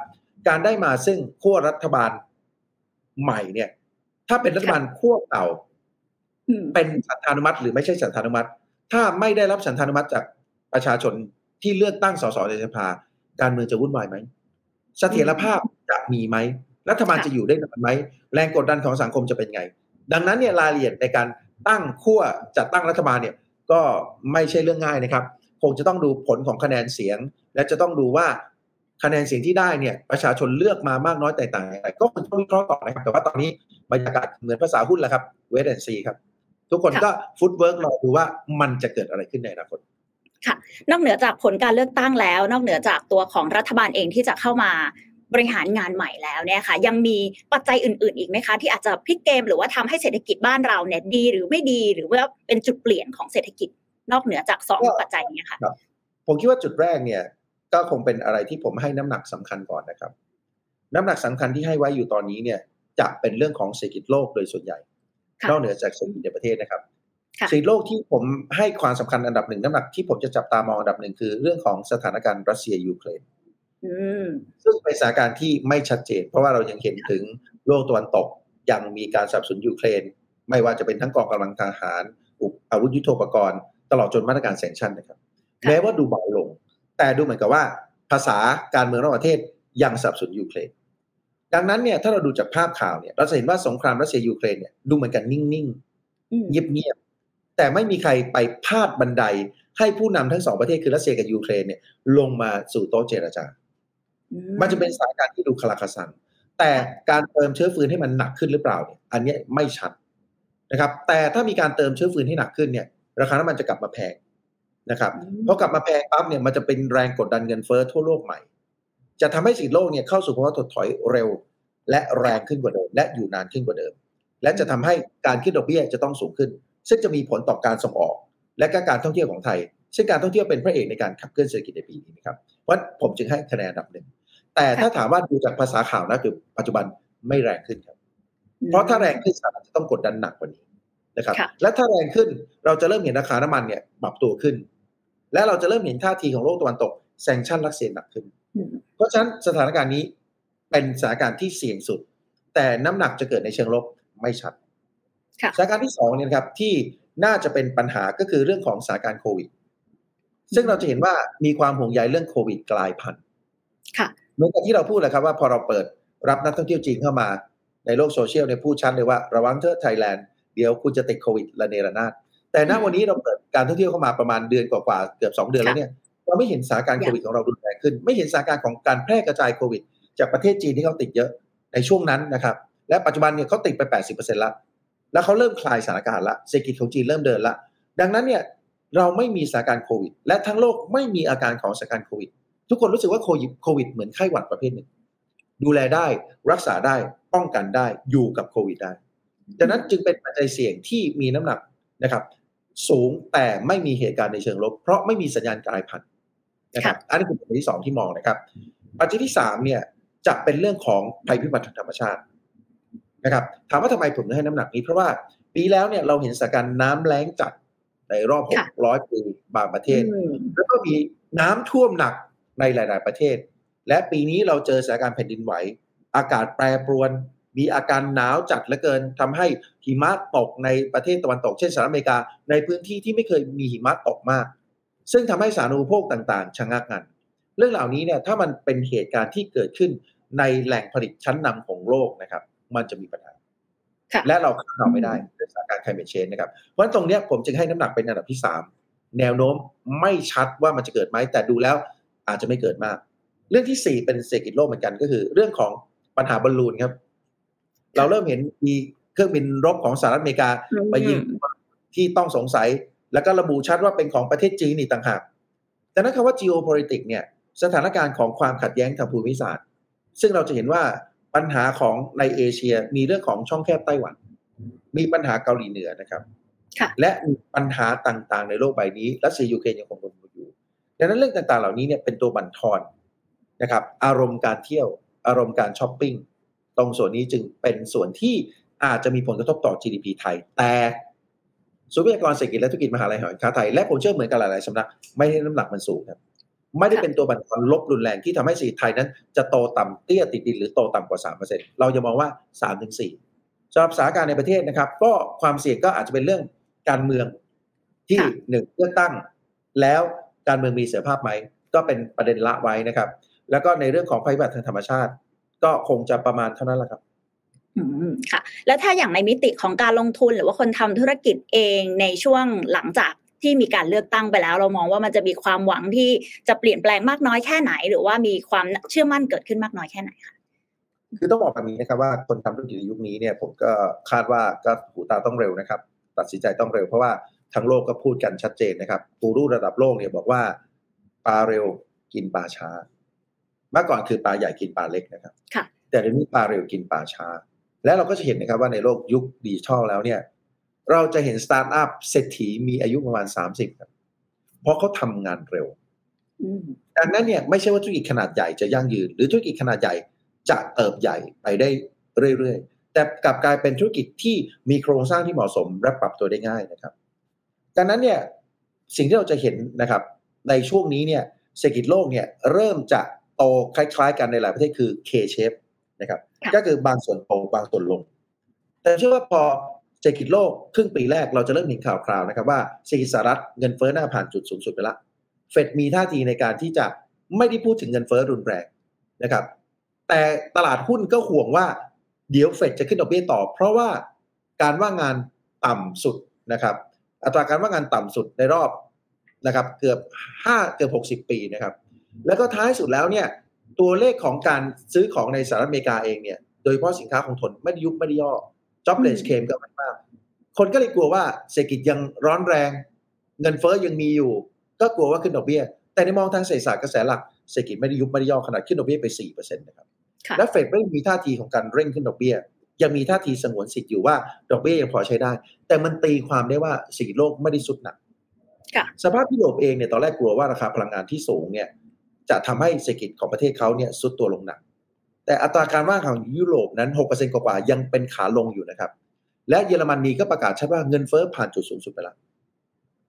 การได้มาซึ่งขั้วรัฐบาลใหม่เนี่ยถ้าเป็นรัฐบาลขั้วเก่าเป็นฉันทานุมัติหรือไม่ใช่ฉันทานุมัติถ้าไม่ได้รับฉันทานุมัติจากประชาชนที่เลือกตั้งสสในสภาการเมืองจะวุ่นวายไหมเสถียรภาพจะมีไหมรัฐบาลจะอยู่ได้นานไหมแรงกดดันของสังคมจะเป็นไงดังนั้นเนี่ยรายละเอียดในการตั้งขั้วจัดตั้งรัฐบาลเนี่ยก็ไม่ใช่เรื่องง่ายนะครับคงจะต้องดูผลของคะแนนเสียงและจะต้องดูว่าคะแนนเสียงที่ได้เนี่ยประชาชนเลือกมามากน้อยแตกต่างกันก็ควรต้องวิเคราะห์ต่อนะครับแต่ว่าตอนนี้บรรยากาศเหมือนภาษาหุ้นแหละครับ Wait and See ครับทุกคนก็ฟุตเวิร์กรอดูว่ามันจะเกิดอะไรขึ้นในอนาคตค่ะนอกเหนือจากผลการเลือกตั้งแล้วนอกเหนือจากตัวของรัฐบาลเองที่จะเข้ามาบริหารงานใหม่แล้วเนี่ยค่ะยังมีปัจจัยอื่นๆอีกไหมคะที่อาจจะพลิกเกมหรือว่าทำให้เศรษฐกิจบ้านเราเนี่ยดีหรือไม่ดีหรือว่าเป็นจุดเปลี่ยนของเศรษฐกิจนอกเหนือจากสองปัจจัยนี้ค่ะผมคิดว่าจุดแรกเนี่ยก็คงเป็นอะไรที่ผมให้น้ำหนักสำคัญก่อนนะครับน้ำหนักสำคัญที่ให้ไว้อยู่ตอนนี้เนี่ยจะเป็นเรื่องของเศรษฐกิจโลกโดยส่วนใหญ่นอกเหนือจากเศรษฐกิจในประเทศนะครับเศรษฐกิจโลกที่ผมให้ความสำคัญอันดับหนึ่งน้ำหนักที่ผมจะจับตามองอันดับหนึ่งคือเรื่องของสถานการณ์รัสเซียยูเครนซึ่งเป็นสถานการณ์ที่ไม่ชัดเจนเพราะว่าเรายังเห็นถึงโลกตะวันตกยังมีการสนับสนุนยูเครนไม่ว่าจะเป็นทั้งกองกำลังทหารอาวุธยุทโธปกรณ์ตลอดจนมาตรการแซงชั่นนะครับแม้ว่าดูเบาลงแต่ดูเหมือนกับว่าภาษาการเมืองระหว่างประเทศยังสนับสนุนยูเครนดังนั้นเนี่ยถ้าเราดูจากภาพข่าวเนี่ยเราจะเห็นว่าสงครามรัสเซียยูเครนเนี่ยดูเหมือนกันนิ่งๆเงียบๆแต่ไม่มีใครไปพาดบันไดให้ผู้นำทั้งสองประเทศคือรัสเซียกับยูเครนเนี่ยลงมาสู่โต๊ะเจรจามันจะเป็นสถานการณ์ที่ดูคลาคสังแต่การเติมเชื้อฟืนให้มันหนักขึ้นหรือเปล่าเนี่ยอันนี้ไม่ชัดนะครับแต่ถ้ามีการเติมเชื้อฟืนให้หนักขึ้นเนี่ยราคาน้ำมันจะกลับมาแพงนะครับพอกลับมาแพงปั๊บเนี่ยมันจะเป็นแรงกดดันเงินเฟ้อทั่วโลกใหม่จะทำให้สินโลกเนี่ยเข้าสู่ภาวะถดถอยเร็ว และแรงขึ้นกว่าเดิมและอยู่นานขึ้นกว่าเดิมและจะทำให้การขึ้นดอกเบี้ยจะต้องสูงขึ้นซึ่งจะมีผลต่อการส่งออกและก็การท่องเที่ยวของไทยซึ่งการท่องเที่ยวเป็นพระเอกในการขับเคลื่อนเศรษฐกิจในปีนี้นะครับเพราะผมจึงให้คะแนนอันดับหนึ่งแต่ถ้าถามว่าดูจากภาษาข่าวนะคือปัจจุบันไม่แรงขึ้นครับเพราะถ้าแรงขึ้นสหรัฐจะต้องกดดันหนักกว่านี้นะครับและถ้าแรงขึ้นเราจะเริ่มเห็นราคาน้ำมันเนี่ยปรับตัวขึ้นและเราจะเริ่มเห็นท่าทีของโลกตะวันตกแซงชั่นรัสเซียหนักขึ้นเพราะฉะนั้นสถานการณ์นี้เป็นสถานการณ์ที่เสี่ยงสุดแต่น้ำหนักจะเกิดในเชิงลบไม่ชัดสถานการณ์ที่สองเนี่ยครับที่น่าจะเป็นปัญหาก็คือเรื่องของสถานการณ์โควิดซึ่งเราจะเห็นว่ามีความห่วงใยเรื่องโควิดกลายพันธุ์เหมือนกับที่เราพูดแหละครับว่าพอเราเปิดรับนักท่องเที่ยวจีนเข้ามาในโลกโซเชียลเนี่ยพูดชัดเลยว่าระวังเถอะไทยแลนด์เดี๋ยวคุณจะติดโควิดระเนระนาดแต่ณวันนี้เราเปิดการท่องเที่ยวเข้ามาประมาณเดือนกว่าๆเกือบสองเดือนแล้วเนี่ยเราไม่เห็นสถานการณ์โควิดของเรารุนแรงขึ้นไม่เห็นสถานการณ์ของการแพร่กระจายโควิดจากประเทศจีนที่เขาติดเยอะในช่วงนั้นนะครับและปัจจุบันเนี่ยเขาติดไป แปดสิบเปอร์เซ็นต์ ละแล้วเขาเริ่มคลายสถานการณ์ละเศรษฐกิจของจีนเริ่มเดินละดังนั้นเนี่ยเราไม่มีสถานการณ์โควิดและทั้งโลกไม่มีอาการของสถานการณ์โควิดทุกคนรู้สึกว่าโควิดเหมือนไข้หวัดประเภทหนึ่งดูแลได้รักษาได้ป้องกันได้อยู่กับโควิดได้ดังนั้นจึงเป็นปัจจัยเสี่ยงที่มีน้ำหนักนะครับสูงแต่ไม่มีเหตุการณ์ในเชิงลบเพราะไม่มีสัญญาณกลายพันธุ์นะครับอันนี้คือปัจจัยที่สองที่มองนะครับปัจจัยที่สามเนี่ยจะเป็นเรื่องของภัยพิบัติทางธรรมชาตินะครับถามว่าทำไมผมให้น้ำหนักนี้เพราะว่าปีแล้วเนี่ยเราเห็นสถานการณ์น้ำแล้งจัดในรอบหกร้อยปีบางประเทศแล้วก็มีน้ำท่วมหนักในหลายๆประเทศและปีนี้เราเจอสถานการณ์แผ่นดินไหวอากาศแปรปรวนมีอาการหนาวจัดเหลือเกินทำให้หิมะตกในประเทศตะวันตกเช่นสหรัฐอเมริกาในพื้นที่ที่ไม่เคยมีหิมะตกมากซึ่งทำให้สาธารณูปโภคต่างๆชะงักงันเรื่องเหล่านี้เนี่ยถ้ามันเป็นเหตุการณ์ที่เกิดขึ้นในแหล่งผลิตชั้นนำของโลกนะครับมันจะมีปัญหาและเราคาดเดาไม่ได้ในสถานการณ์ climate change นะครับเพราะฉะนั้นตรงนี้ผมจึงให้น้ำหนักเป็นอันดับที่สามแนวโน้มไม่ชัดว่ามันจะเกิดไหมแต่ดูแล้วอาจจะไม่เกิดมากเรื่องที่สี่เป็นเศรษฐกิจโลกเหมือนกันก็คือเรื่องของปัญหาบอลลูนครับเราเริ่มเห็นมีเครื่องบินรบของสหรัฐอเมริกาไปยิงที่ต้องสงสัยแล้วก็ระบุชัดว่าเป็นของประเทศจีนอีกต่างหากแต่นั้นคำว่า geopolitics เนี่ยสถานการณ์ของความขัดแย้งทางภูมิศาสตร์ซึ่งเราจะเห็นว่าปัญหาของในเอเชียมีเรื่องของช่องแคบไต้หวันมีปัญหาเกาหลีเหนือนะครับและมีปัญหาต่างๆในโลกใบนี้รัสเซียยูเครนยังคงวนเวียนอยู่ดังนั้นเรื่องต่างๆเหล่านี้เนี่ยเป็นตัวบั่นทอนนะครับอารมณ์การเที่ยวอารมณ์การช้อปปิ้งตรงส่วนนี้จึงเป็นส่วนที่อาจจะมีผลกระทบต่อ จี ดี พี ไทยแต่ศูนย์วิทยากรเศรษฐกิจและธุรกิจมหาวิทยาลัยหอการค้าไทยและผมเชื่อเหมือนกันหลายๆสำนักไม่ได้น้ำหนักมันสูงครับไม่ได้เป็นตัวบั่นทอนลบรุนแรงที่ทำให้เศรษฐกิจไทยนั้นจะโตต่ำเตี้ยติดดินหรือโตต่ำกว่า สามเปอร์เซ็นต์ เราจะมองว่า สามถึงสี่ สำหรับสถานการณ์ในประเทศนะครับก็ความเสี่ยงก็อาจจะเป็นเรื่องการเมืองที่หนึ่งเลือกตั้งแล้วการเมืองมีเสถียรภาพไหมก็เป็นประเด็นละไว้นะครับแล้วก็ในเรื่องของภัยพิบัติทางธรรมชาติก็คงจะประมาณเท่านั้นแหละครับอืมค่ะแล้วถ้าอย่างในมิติของการลงทุนหรือว่าคนทำธุรกิจเองในช่วงหลังจากที่มีการเลือกตั้งไปแล้วเรามองว่ามันจะมีความหวังที่จะเปลี่ยนแปลงมากน้อยแค่ไหนหรือว่ามีความเชื่อมั่นเกิดขึ้นมากน้อยแค่ไหนคะคือต้องบอกแบบนี้นะครับว่าคนทำธุรกิจในยุคนี้เนี่ยผมก็คาดว่าก็หูตาต้องเร็วนะครับตัดสินใจต้องเร็วเพราะว่าทั้งโลกก็พูดกันชัดเจนนะครับกูรูระดับโลกเนี่ยบอกว่าปลาเร็วกินปลาช้าเมื่อก่อนคือปลาใหญ่กินปลาเล็กนะครับแต่เดี๋ยวนี้ปลาเร็วกินปลาช้าและเราก็จะเห็นนะครับว่าในโลกยุคดิจิทัลแล้วเนี่ยเราจะเห็นสตาร์ทอัพเศรษฐีมีอายุประมาณสามสิบครับเพราะเขาทำงานเร็วดังนั้นเนี่ยไม่ใช่ว่าธุรกิจขนาดใหญ่จะยั่งยืนหรือธุรกิจขนาดใหญ่จะเติบใหญ่ไปได้เรื่อยๆแต่กลับกลายเป็นธุรกิจที่มีโครงสร้างที่เหมาะสมและปรับตัวได้ง่ายนะครับดังนั้นเนี่ยสิ่งที่เราจะเห็นนะครับในช่วงนี้เนี่ยเศรษฐกิจโลกเนี่ยเริ่มจะโตคล้ายๆกันในหลายประเทศคือ K-shape นะครับก็คือบางส่วนโตบางส่วนลงแต่เชื่อว่าพอเศรษฐกิจโลกครึ่งปีแรกเราจะเริ่มเห็นข่าวคราวนะครับว่าเศรษฐกิจสหรัฐเงินเฟ้อน่าผ่านจุดสูงสุดไปละเฟดมีท่าทีในการที่จะไม่ได้พูดถึงเงินเฟ้อรุนแรงนะครับแต่ตลาดหุ้นก็ห่วงว่าเดี๋ยวเฟดจะขึ้นดอกเบี้ยต่อเพราะว่าการว่างงานต่ำสุดนะครับอัตราการว่างงานต่ำสุดในรอบนะครับเกือบห้าเกือบหกสิบปีนะครับแล้วก็ท้ายสุดแล้วเนี่ยตัวเลขของการซื้อของในสหรัฐอเมริกาเองเนี่ยโดยเฉพาะสินค้าคงทนไม่ยุบไม่ย่อ jobless claim ก็มากคนก็เลยกลัวว่าเศรษฐกิจยังร้อนแรงเงินเฟ้อยังมีอยู่ก็กลัวว่าขึ้นดอกเบี้ยแต่ในมองทางเศรษฐศาสตร์กระแสหลักเศรษฐกิจไม่ได้ยุบไม่ย่อขนาดขึ้นดอกเบี้ยไป สี่เปอร์เซ็นต์ นะครับ และเฟดไม่มีท่าทีของการเร่งขึ้นดอกเบี้ยยังมีท่าทีสงวนสิทธิ์อยู่ว่าดอกเบี้ยยังพอใช้ได้แต่มันตีความได้ว่าสีโลกไม่ได้สุดหนักสภาพยุโรปเองเนี่ยตอนแรกกลัวว่าราคาพลังงานที่สูงเนี่ยจะทำให้เศรษฐกิจของประเทศเขาเนี่ยสุดตัวลงหนักแต่อัตราการว่างของยุโรปนั้น หกเปอร์เซ็นต์ กว่าๆยังเป็นขาลงอยู่นะครับและเยอรมนีก็ประกาศชัดว่าเงินเฟ้อผ่านจุดสูงสุดไปแล้ว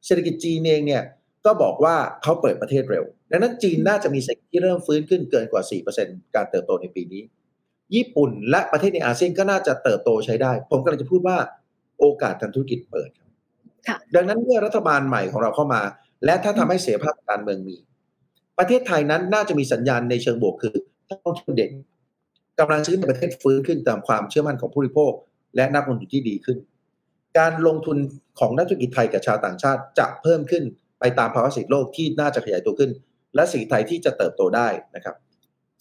เศรษฐกิจจีนเองเนี่ยก็บอกว่าเขาเปิดประเทศเร็วดังนั้นจีนน่าจะมีเศรษฐกิจที่เริ่มฟื้นขึ้นเกินกว่า สี่เปอร์เซ็นต์ การเติบโตในปีนี้ญี่ปุ่นและประเทศในอาเซียนก็น่าจะเติบโตใช้ได้ผมก็เลยจะพูดว่าโอกาสทางธุรกิจเปิดดังนั้นเมื่อรัฐบาลใหม่ของเราเข้ามาและถ้าทำให้เสียภาพการเมืองมีประเทศไทยนั้นน่าจะมีสัญญาณในเชิงบวกคือท่องเที่ยวเด่นกำลังซื้อในประเทศฟื้นขึ้นตามความเชื่อมั่นของผู้บริโภคและนักลงทุนที่ดีขึ้นการลงทุนของนักธุรกิจไทยกับชาวต่างชาติจะเพิ่มขึ้นไปตามภาวะเศรษฐกิจโลกที่น่าจะขยายตัวขึ้นและเศรษฐกิจไทยที่จะเติบโตได้นะครับ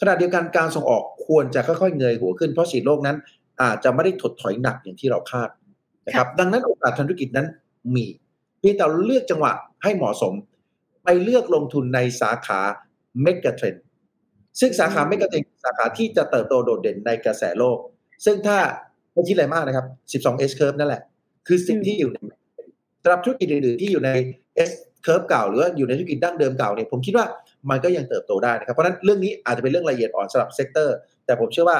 ขณะเดียวกันการส่งออกควรจะค่อยๆเงยหัวขึ้นเพราะเศรษฐกิจโลกนั้นอาจจะไม่ได้ถดถอยหนักอย่างที่เราคาดนะครับดังนั้นโอกาสทางธุรกิจนั้นมีเพียงแต่เลือกจังหวะให้เหมาะสมไปเลือกลงทุนในสาขาเมกะเทรนด์ซึ่งสาขาเมกะเทรนด์สาขาที่จะเติบโตโดดเด่นในกระแสโลกซึ่งถ้าไม่คิดอะไรมากนะครับสิบสอง S curve นั่นแหละคือสิ่งที่อยู่ในสำหรับธุรกิจอื่นๆที่อยู่ใน S curve เก่าหรืออยู่ในธุรกิจดั้งเดิมเก่าเนี่ยผมคิดว่ามันก็ยังเติบโตได้นะครับเพราะนั้นเรื่องนี้อาจจะเป็นเรื่องละเอียดอ่อนสำหรับเซกเตอร์แต่ผมเชื่อว่า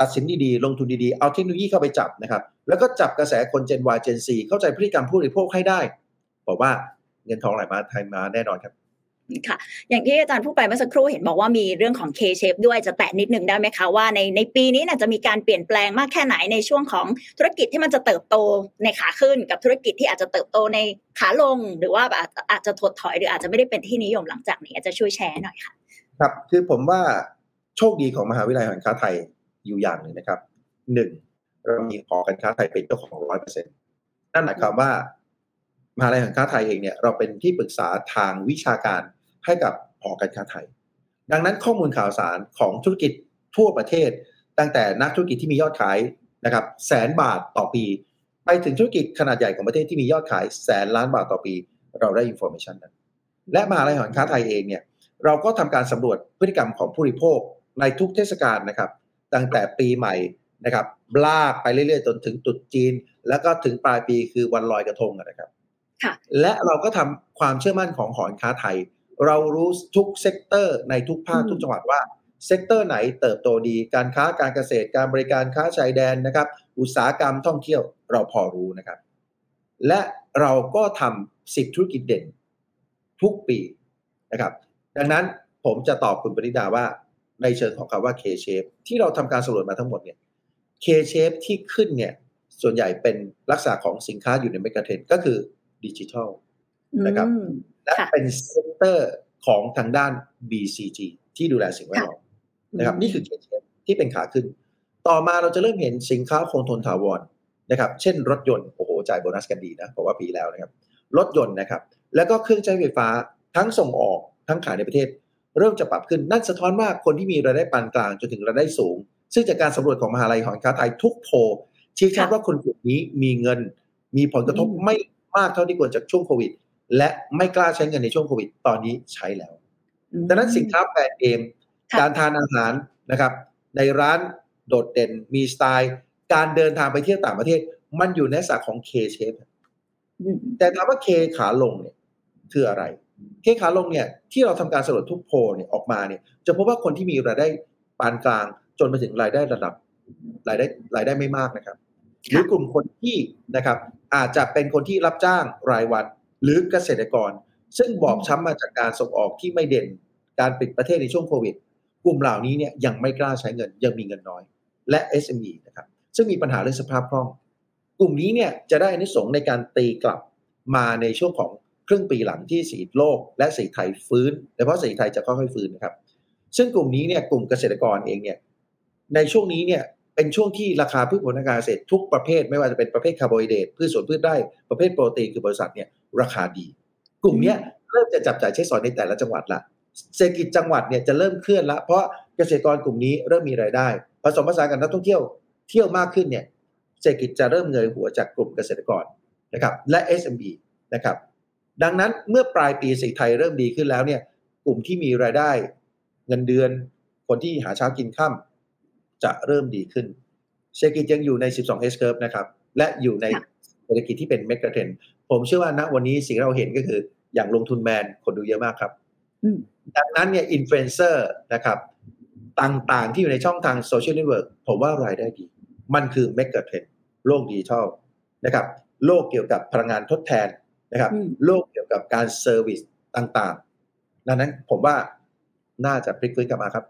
ตัดสินดีๆลงทุนดีๆเอาเทคโนโลยีเข้าไปจับนะครับแล้วก็จับกระแสคน Gen Y Gen Z เข้าใจพฤติกรรมผู้บริโภคให้ได้บอกว่าเงินทองไหลมาไทยมาแน่นอนครับค่ะอย่างที่อาจารย์พูดไปเมื่อสักครู่เห็นบอกว่ามีเรื่องของ K shape ด้วยจะแตะนิดนึงได้ไหมคะว่าในในปีนี้น่ะจะมีการเปลี่ยนแปลงมากแค่ไหนในช่วงของธุรกิจที่มันจะเติบโตในขาขึ้นกับธุรกิจที่อาจจะเติบโตในขาลงหรือว่าอาจจะถดถอยหรืออาจจะไม่ได้เป็นที่นิยมหลังจากนี้อาจจะช่วยแชร์หน่อยค่ะครับคือผมว่าโชคดีของมหาวิทยาลัยการค้าไทยอยู่อย่างนึงนะครับหนึ่งเรามีหอการค้าไทยเป็นเจ้าของ ร้อยเปอร์เซ็นต์ นั่นหมายความว่ามหาวิทยาลัยการค้าไทยเองเนี่ยเราเป็นที่ปรึกษาทางวิชาการให้กับหอการค้าไทยดังนั้นข้อมูลข่าวสารของธุรกิจทั่วประเทศตั้งแต่นักธุรกิจที่มียอดขายนะครับแสนบาทต่อปีไปถึงธุรกิจขนาดใหญ่ของประเทศที่มียอดขายแสนล้านบาทต่อปีเราได้อินโฟเมชันนั้นและมหาวิทยาลัยการค้าไทยเองเนี่ยเราก็ทำการสำรวจพฤติกรรมของผู้บริโภคในทุกเทศกาลนะครับตั้งแต่ปีใหม่นะครับลากไปเรื่อยๆจนถึงตรุษจีนแล้วก็ถึงปลายปีคือวันลอยกระทงนะครับและเราก็ทำความเชื่อมั่นของหอการค้าไทยเรารู้ทุกเซกเตอร์ในทุกภาคทุกจังหวัดว่าเซกเตอร์ไหนเติบโตดีการค้าการเกษตรการบริการค้าชายแดนนะครับอุตสาหกรรมท่องเที่ยวเราพอรู้นะครับและเราก็ทำสิบธุรกิจเด่นทุกปีนะครับดังนั้นผมจะตอบคุณปณิดาว่าในเชิงของคำว่า K shape ที่เราทำการสำรวจมาทั้งหมดเนี่ย K shape ที่ขึ้นเนี่ยส่วนใหญ่เป็นลักษณะของสินค้าอยู่ในเมกะเทรนด์ก็คือดิจิทัลนะครับและเป็นเซกเตอร์ของทางด้าน บี ซี จี ที่ดูแลสิ่งแวดล้อมนะครับนี่คือ K shape ที่เป็นขาขึ้นต่อมาเราจะเริ่มเห็นสินค้าคงทนถาวรนะครับเช่นรถยนต์โอ้โหจ่ายโบนัสกันดีนะเพราะว่าปีแล้วนะครับรถยนต์นะครับแล้วก็เครื่องใช้ไฟฟ้าทั้งส่งออกทั้งขายในประเทศเริ่มจะปรับขึ้นนั่นสะท้อนว่าคนที่มีรายได้ปานกลางจนถึงรายได้สูงซึ่งจากการสำรวจของมหาลัยหอการค้าไทยทุกโพลชี้ชัดว่าคนกลุ่มนี้มีเงินมีผลกระทบไม่มากเท่าที่ควรจากช่วงโควิดและไม่กล้าใช้เงินในช่วงโควิดตอนนี้ใช้แล้วดังนั้นสินค้าแบรนด์เองการทานอาหารนะครับในร้านโดดเด่นมีสไตล์การเดินทางไปเที่ยวต่างประเทศมันอยู่ในสายของ K shape แต่ถามว่า K ขาลงเนี่ยคืออะไรเคขาลงเนี่ยที่เราทำการสำรวจทุกโพลเนี่ยออกมาเนี่ยจะพบว่าคนที่มีรายได้ปานกลางจนไปถึงรายได้ระดับรายได้รายได้ไม่มากนะครับหรือกลุ่มคนที่นะครับอาจจะเป็นคนที่รับจ้างรายวันหรือเกษตรกรซึ่งบอบช้ำมาจากการส่งออกที่ไม่เด่นการปิดประเทศในช่วงโควิดกลุ่มเหล่านี้เนี่ยยังไม่กล้าใช้เงินยังมีเงินน้อยและ เอส เอ็ม อี นะครับซึ่งมีปัญหาเรื่องสภาพคล่องกลุ่มนี้เนี่ยจะได้อานิสงส์ในการตีกลับมาในช่วงของครึ่งปีหลังที่เศรษฐกิจโลกและเศรษฐกิจไทยฟื้นแต่เพราะเศรษฐกิจไทยจะค่อยๆฟื้นนะครับซึ่งกลุ่มนี้เนี่ยกลุ่มเกษตรกรเองเนี่ยในช่วงนี้เนี่ยเป็นช่วงที่ราคาพืชผลทางการเกษตรทุกประเภทไม่ว่าจะเป็นประเภทคาร์โบไฮเดรตพืชสวนพืชไร่ประเภทโปรตีนคือบริษัทเนี่ยราคาดีกลุ่มนี้เริ่มจะจับจ่ายใช้สอยในแต่ละจังหวัดละเศรษฐกิจจังหวัดเนี่ยจะเริ่มเคลื่อนละเพราะเกษตรกรกลุ่มนี้เริ่มมีรายได้ผสมผสานกับนักท่องเที่ยวเที่ยวมากขึ้นเนี่ยเศรษฐกิจจะเริ่มเงยหัวจากกลุ่มเกษตรกรนะครับและ เอส เอ็ม อี นะครับดังนั้นเมื่อปลายปีเศรษฐกิจไทยเริ่มดีขึ้นแล้วเนี่ยกลุ่มที่มีรายได้เงินเดือนคนที่หาเช้ากินค่ำ จะเริ่มดีขึ้นเศรษฐกิจยังอยู่ใน สิบสอง เอช curve นะครับและอยู่ในเศรษฐกิจที่เป็นเมกะเทรนด์ผมเชื่อว่าณวันนี้สิ่งที่เราเห็นก็คืออย่างลงทุนแมนคนดูเยอะมากครับดังนั้นเนี่ยอินฟลูเอนเซอร์นะครับต่างๆที่อยู่ในช่องทางโซเชียลเน็ตเวิร์คผมว่ารายได้ดีมันคือเมกะเทรนด์โลกดิจิทัลนะครับโลกเกี่ยวกับพลังงานทดแทนนะครับโลกเกี่ยวกับการเซอร์วิสต่างๆดังนั้นผมว่าน่าจะพลิกฟื้นกลับมาครับ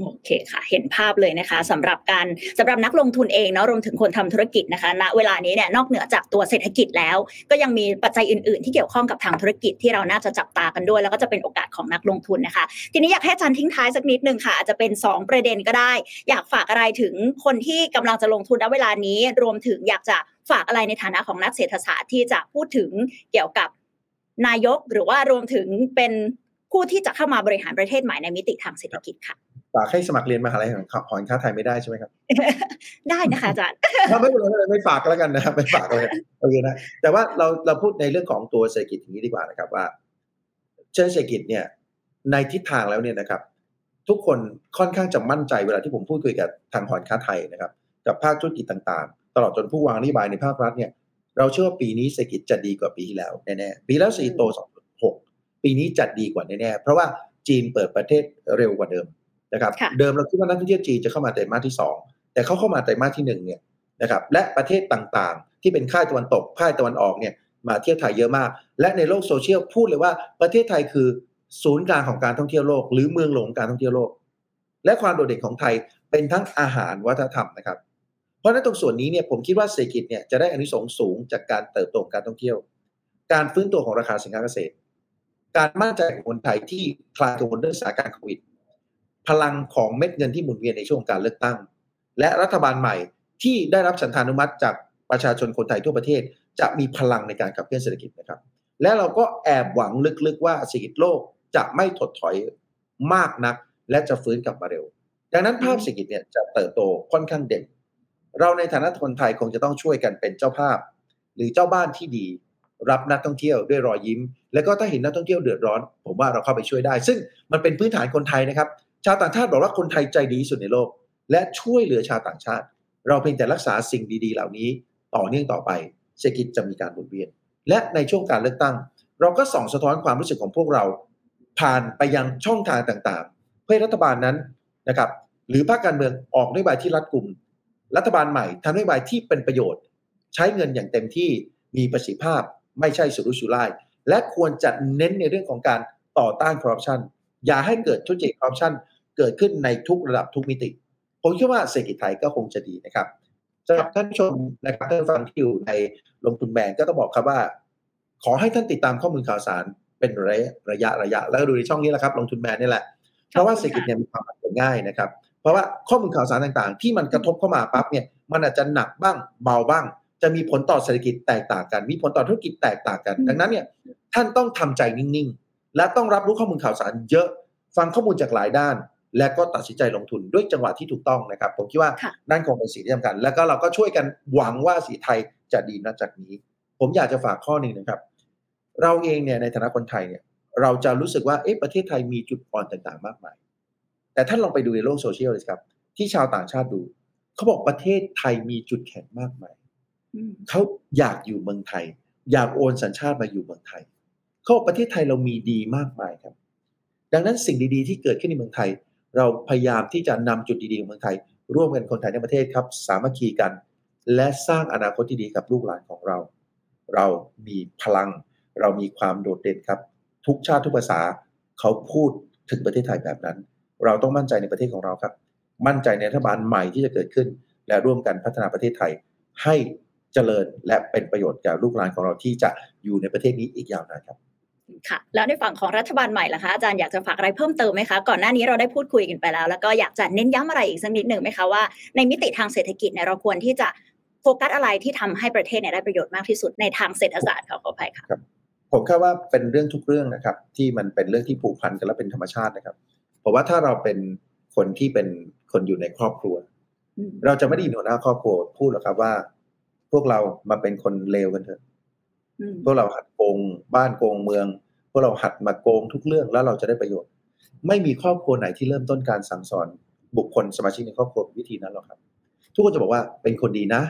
โอเคค่ะเห็นภาพเลยนะคะสำหรับการสำหรับนักลงทุนเองเนาะรวมถึงคนทำธุรกิจนะคะณเวลานี้เนี่ยนอกเหนือจากตัวเศรษฐกิจแล้วก็ยังมีปัจจัยอื่นๆที่เกี่ยวข้องกับทางธุรกิจที่เราน่าจะจับตากันด้วยแล้วก็จะเป็นโอกาสของนักลงทุนนะคะทีนี้อยากให้อาจารย์ทิ้งท้ายสักนิดนึงค่ะอาจจะเป็นสองประเด็นก็ได้อยากฝากอะไรถึงคนที่กำลังจะลงทุนณเวลานี้รวมถึงอยากจะฝากอะไรในฐานะของนักเศรษฐศาสตร์ที่จะพูดถึงเกี่ยวกับนายกหรือว่ารวมถึงเป็นผู้ที่จะเข้ามาบริหารประเทศใหม่ในมิติทางเศรษฐกิจค่ะฝากให้สมัครเรียนมหาลัยของหอการค้าไทยไม่ได้ใช่ไหมครับได้นะคะอาจารย์ไม่เป็นไรไม่ฝากแล้วกันนะครับไม่ฝากเลยโอเคนะแต่ว่าเราเราพูดในเรื่องของตัวเศรษฐกิจอย่างนี้ดีกว่านะครับว่าเชิงเศรษฐกิจเนี่ยในทิศทางแล้วเนี่ยนะครับทุกคนค่อนข้างจะมั่นใจเวลาที่ผมพูดคุยกับทางหอการค้าไทยนะครับกับภาคธุรกิจต่างๆตลอดจนผู้วางนโยบายในภาครัฐเนี่ยเราเชื่อว่าปีนี้เศรษฐกิจจะดีกว่าปีที่แล้วแน่ๆปีแล้วสี่โตสองจุดหกปีนี้จะดีกว่าแน่ๆเพราะว่าจีนเปิดประเทศเร็วกว่าเดิมนะครับเดิมเราคิดว่านักท่องเที่ยวจีนจะเข้ามาไตรมาสที่สองแต่เขาเข้ามาไตรมาสที่หนึ่งเนี่ยนะครับและประเทศต่างๆที่เป็นค่ายตะวันตกค่ายตะวันออกเนี่ยมาเที่ยวไทยเยอะมากและในโลกโซเชียลพูดเลยว่าประเทศไทยคือศูนย์กลางของการท่องเที่ยวโลกหรือเมืองหลวงการท่องเที่ยวโลกและความโดดเด่นของไทยเป็นทั้งอาหารวัฒนธรรมนะครับเพราะฉะนั้นตรงส่วนนี้เนี่ยผมคิดว่าเศรษฐกิจเนี่ยจะได้อานิสงส์สูงจากการเติบโตของการท่องเที่ยวการฟื้นตัวของราคาสินค้าเกษตรการมั่นใจของคนไทยที่คลายกังวลเรื่องสถานการณ์โควิดพลังของเม็ดเงินที่หมุนเวียนในช่วงการเลือกตั้งและรัฐบาลใหม่ที่ได้รับฉันทานุมัติจากประชาชนคนไทยทั่วประเทศจะมีพลังในการขับเคลื่อนเศรษฐกิจนะครับและเราก็แอบหวังลึกๆว่าเศรษฐกิจโลกจะไม่ถดถอยมากนักและจะฟื้นกลับมาเร็วดังนั้นภาพเศรษฐกิจเนี่ยจะเติบโตค่อนข้างเด่นเราในฐานะคนไทยคงจะต้องช่วยกันเป็นเจ้าภาพหรือเจ้าบ้านที่ดีรับนักท่องเที่ยวด้วยรอยยิ้มและก็ถ้าเห็นนักท่องเที่ยวเดือดร้อนผมว่าเราเข้าไปช่วยได้ซึ่งมันเป็นพื้นฐานคนไทยนะครับชาวต่างชาติบอกว่าคนไทยใจดีที่สุดในโลกและช่วยเหลือชาวต่างชาติเราเพียงแต่รักษาสิ่งดีๆเหล่านี้ต่อเนื่องต่อไปเศรษฐกิจจะมีการหมุนเวียนและในช่วงการเลือกตั้งเราก็ส่องสะท้อนความรู้สึกของพวกเราผ่านไปยังช่องทางต่างๆเพื่อรัฐบาลนั้นนะครับหรือภาคการเมืองออกนโยบายที่รัดกุมรัฐบาลใหม่ทำนโยบายที่เป็นประโยชน์ใช้เงินอย่างเต็มที่มีประสิทธิภาพไม่ใช่สุรุ่ยสุร่ายและควรจะเน้นในเรื่องของการต่อต้านคอร์รัปชันอย่าให้เกิดทุจริตคอร์รัปชันเกิดขึ้นในทุกระดับทุกมิติผมคิดว่าเศรษฐกิจไทยก็คงจะดีนะครับสำหรับท่านผู้ชมนะครับท่านฟังที่อยู่ในลงทุนแบงก์ก็ต้องบอกครับว่าขอให้ท่านติดตามข้อมูลข่าวสารเป็นระยะระยะระยะแล้วดูในช่องนี้แหละครับลงทุนแบงก์นี่แหละเพราะว่าเศรษฐกิจเนี่ยมีความผันผวนง่ายนะครับเพราะว่าข้อมูลข่าวสารต่างๆที่มันกระทบเข้ามาปั๊บเนี่ยมันอาจจะหนักบ้างเบาบ้างจะมีผลต่อเศรษฐกิจแตกต่างกันมีผลต่อธุรกิจแตกต่างกันดังนั้นเนี่ยท่านต้องทำใจนิ่งๆและต้องรับรู้ข้อมูลข่าวสารเยอะฟังข้อมูลจากหลายด้านและก็ตัดสินใจลงทุนด้วยจังหวะที่ถูกต้องนะครับผมคิดว่านั่นคงเป็นสิ่งที่สำคัญแล้วก็เราก็ช่วยกันหวังว่าสีไทยจะดีนับจากนี้ผมอยากจะฝากข้อหนึ่งนะครับเราเองเนี่ยในฐานะคนไทยเนี่ยเราจะรู้สึกว่าเอ๊ะประเทศไทยมีจุดอ่อนต่างๆมากมายแต่ท่านลองไปดูในโลกโซเชียลเลยครับที่ชาวต่างชาติดูเขาบอกประเทศไทยมีจุดแข็งมากมายเขาอยากอยู่เมืองไทยอยากโอนสัญชาติมาอยู่เมืองไทยเขาบอกประเทศไทยเรามีดีมากมายครับดังนั้นสิ่งดีๆที่เกิดขึ้นในเมืองไทยเราพยายามที่จะนำจุดดีๆของเมืองไทยร่วมกันคนไทยในประเทศครับสามัคคีกันและสร้างอนาคตที่ดีกับลูกหลานของเราเรามีพลังเรามีความโดดเด่นครับทุกชาติทุกภาษาเขาพูดถึงประเทศไทยแบบนั้นเราต้องมั่นใจในประเทศของเราครับมั่นใจในรัฐบาลใหม่ที่จะเกิดขึ้นและร่วมกันพัฒนาประเทศไทยให้เจริญและเป็นประโยชน์แก่ลูกหลานของเราที่จะอยู่ในประเทศนี้อีกยาวนานครับค่ะแล้วในฝั่งของรัฐบาลใหม่ล่ะคะอาจารย์อยากจะฝากอะไรเพิ่มเติมไหมคะก่อนหน้านี้เราได้พูดคุยกันไปแล้วแล้วก็อยากจะเน้นย้ำอะไรอีกสักนิดหนึ่งไหมคะว่าในมิติทางเศรษฐกิจเนี่ยเราควรที่จะโฟกัสอะไรที่ทำให้ประเทศเนี่ยได้ประโยชน์มากที่สุดในทางเศรษฐศาสตร์ค่ะขออภัยค่ะผมคิดว่าเป็นเรื่องทุกเรื่องนะครับที่มันเป็นเรื่องที่ผูกพันกันและเป็นธรรมชาตินะครับผมว่าถ้าเราเป็นคนที่เป็นคนอยู่ในครอบครัวเราจะไม่ได้ยินหัวหน้าครอบครัวพูดหรอกครับว่าพวกเรามาเป็นคนเลวกันเถอะพวกเราหัดโกงบ้านโกงเมืองพวกเราหัดมาโกงทุกเรื่องแล้วเราจะได้ประโยชน์ไม่มีครอบครัวไหนที่เริ่มต้นการสั่งสอน บุคคลสมาชิกในครอบครัววิธีนั้นหรอกครับทุกคนจะบอกว่าเป็นคนดีนะ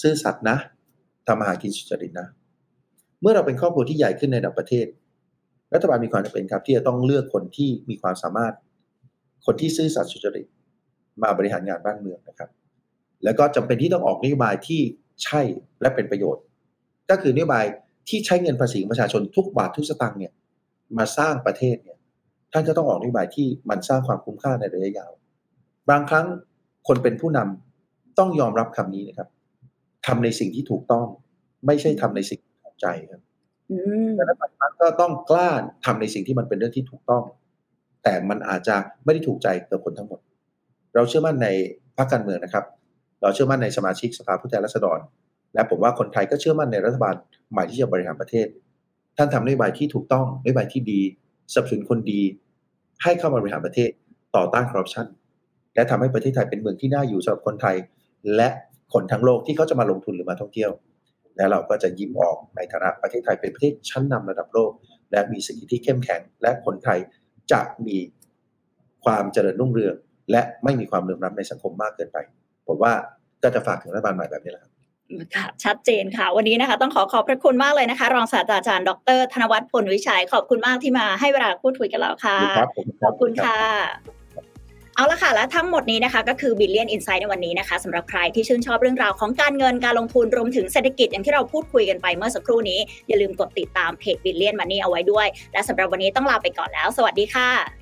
ซื่อสัตย์นะทำมาหากินสุจริตนะเมื่อเราเป็นครอบครัวที่ใหญ่ขึ้นในระดับประเทศรัฐบาลมีความจำเป็นครับที่จะต้องเลือกคนที่มีความสามารถคนที่ซื่อสัตย์สุจริตมาบริหารงานบ้านเมืองนะครับแล้วก็จำเป็นที่ต้องออกนโยบายที่ใช่และเป็นประโยชน์ก็คือนโยบายที่ใช้เงินภาษีประชาชนทุกบาททุกสตางค์เนี่ยมาสร้างประเทศเนี่ยท่านจะต้องออกนโยบายที่มันสร้างความคุ้มค่าในระยะยาวบางครั้งคนเป็นผู้นำต้องยอมรับคำนี้นะครับทำในสิ่งที่ถูกต้องไม่ใช่ทำในสิ่งที่ถูกใจครับแต่รัฐบาลก็ต้องกล้าทำในสิ่งที่มันเป็นเรื่องที่ถูกต้องแต่มันอาจจะไม่ได้ถูกใจกับคนทั้งหมดเราเชื่อมั่นในพรรคการเมืองนะครับเราเชื่อมั่นในสมาชิกสภาผู้แทนราษฎรและผมว่าคนไทยก็เชื่อมั่นในรัฐบาลใหม่ที่จะบริหารประเทศท่านทำนโยบายที่ถูกต้องนโยบายที่ดีสนับสนุนคนดีให้เข้ามาบริหารประเทศต่อต้านคอร์รัปชันและทำให้ประเทศไทยเป็นเมืองที่น่าอยู่สำหรับคนไทยและคนทั้งโลกที่เขาจะมาลงทุนหรือมาท่องเที่ยวและเราก็จะยิ้มออกในฐานะประเทศไทยเป็นประเทศชั้นนำระดับโลกและมีเศรษฐกิจที่เข้มแข็งและคนไทยจะมีความเจริญรุ่งเรืองและไม่มีความเหลื่อมล้ำในสังคมมากเกินไปผมว่าก็จะฝากถึงรัฐบาลใหม่แบบนี้แหละครับค่ะชัดเจนค่ะวันนี้นะคะต้องขอขอบพระคุณมากเลยนะคะรองศาสตราจารย์ดรธนวัฒน์พลวิชัยขอบคุณมากที่มาให้เวลาพูดคุยกับเราค่ะขอบคุณค่ะเอาละค่ะและทั้งหมดนี้นะคะก็คือ Brilliant Insight ในวันนี้นะคะสำหรับใครที่ชื่นชอบเรื่องราวของการเงินการลงทุนรวมถึงเศรษฐกิจอย่างที่เราพูดคุยกันไปเมื่อสักครู่นี้อย่าลืมกดติดตามเพจ Brilliant Money เอาไว้ด้วยและสำหรับวันนี้ต้องลาไปก่อนแล้วสวัสดีค่ะ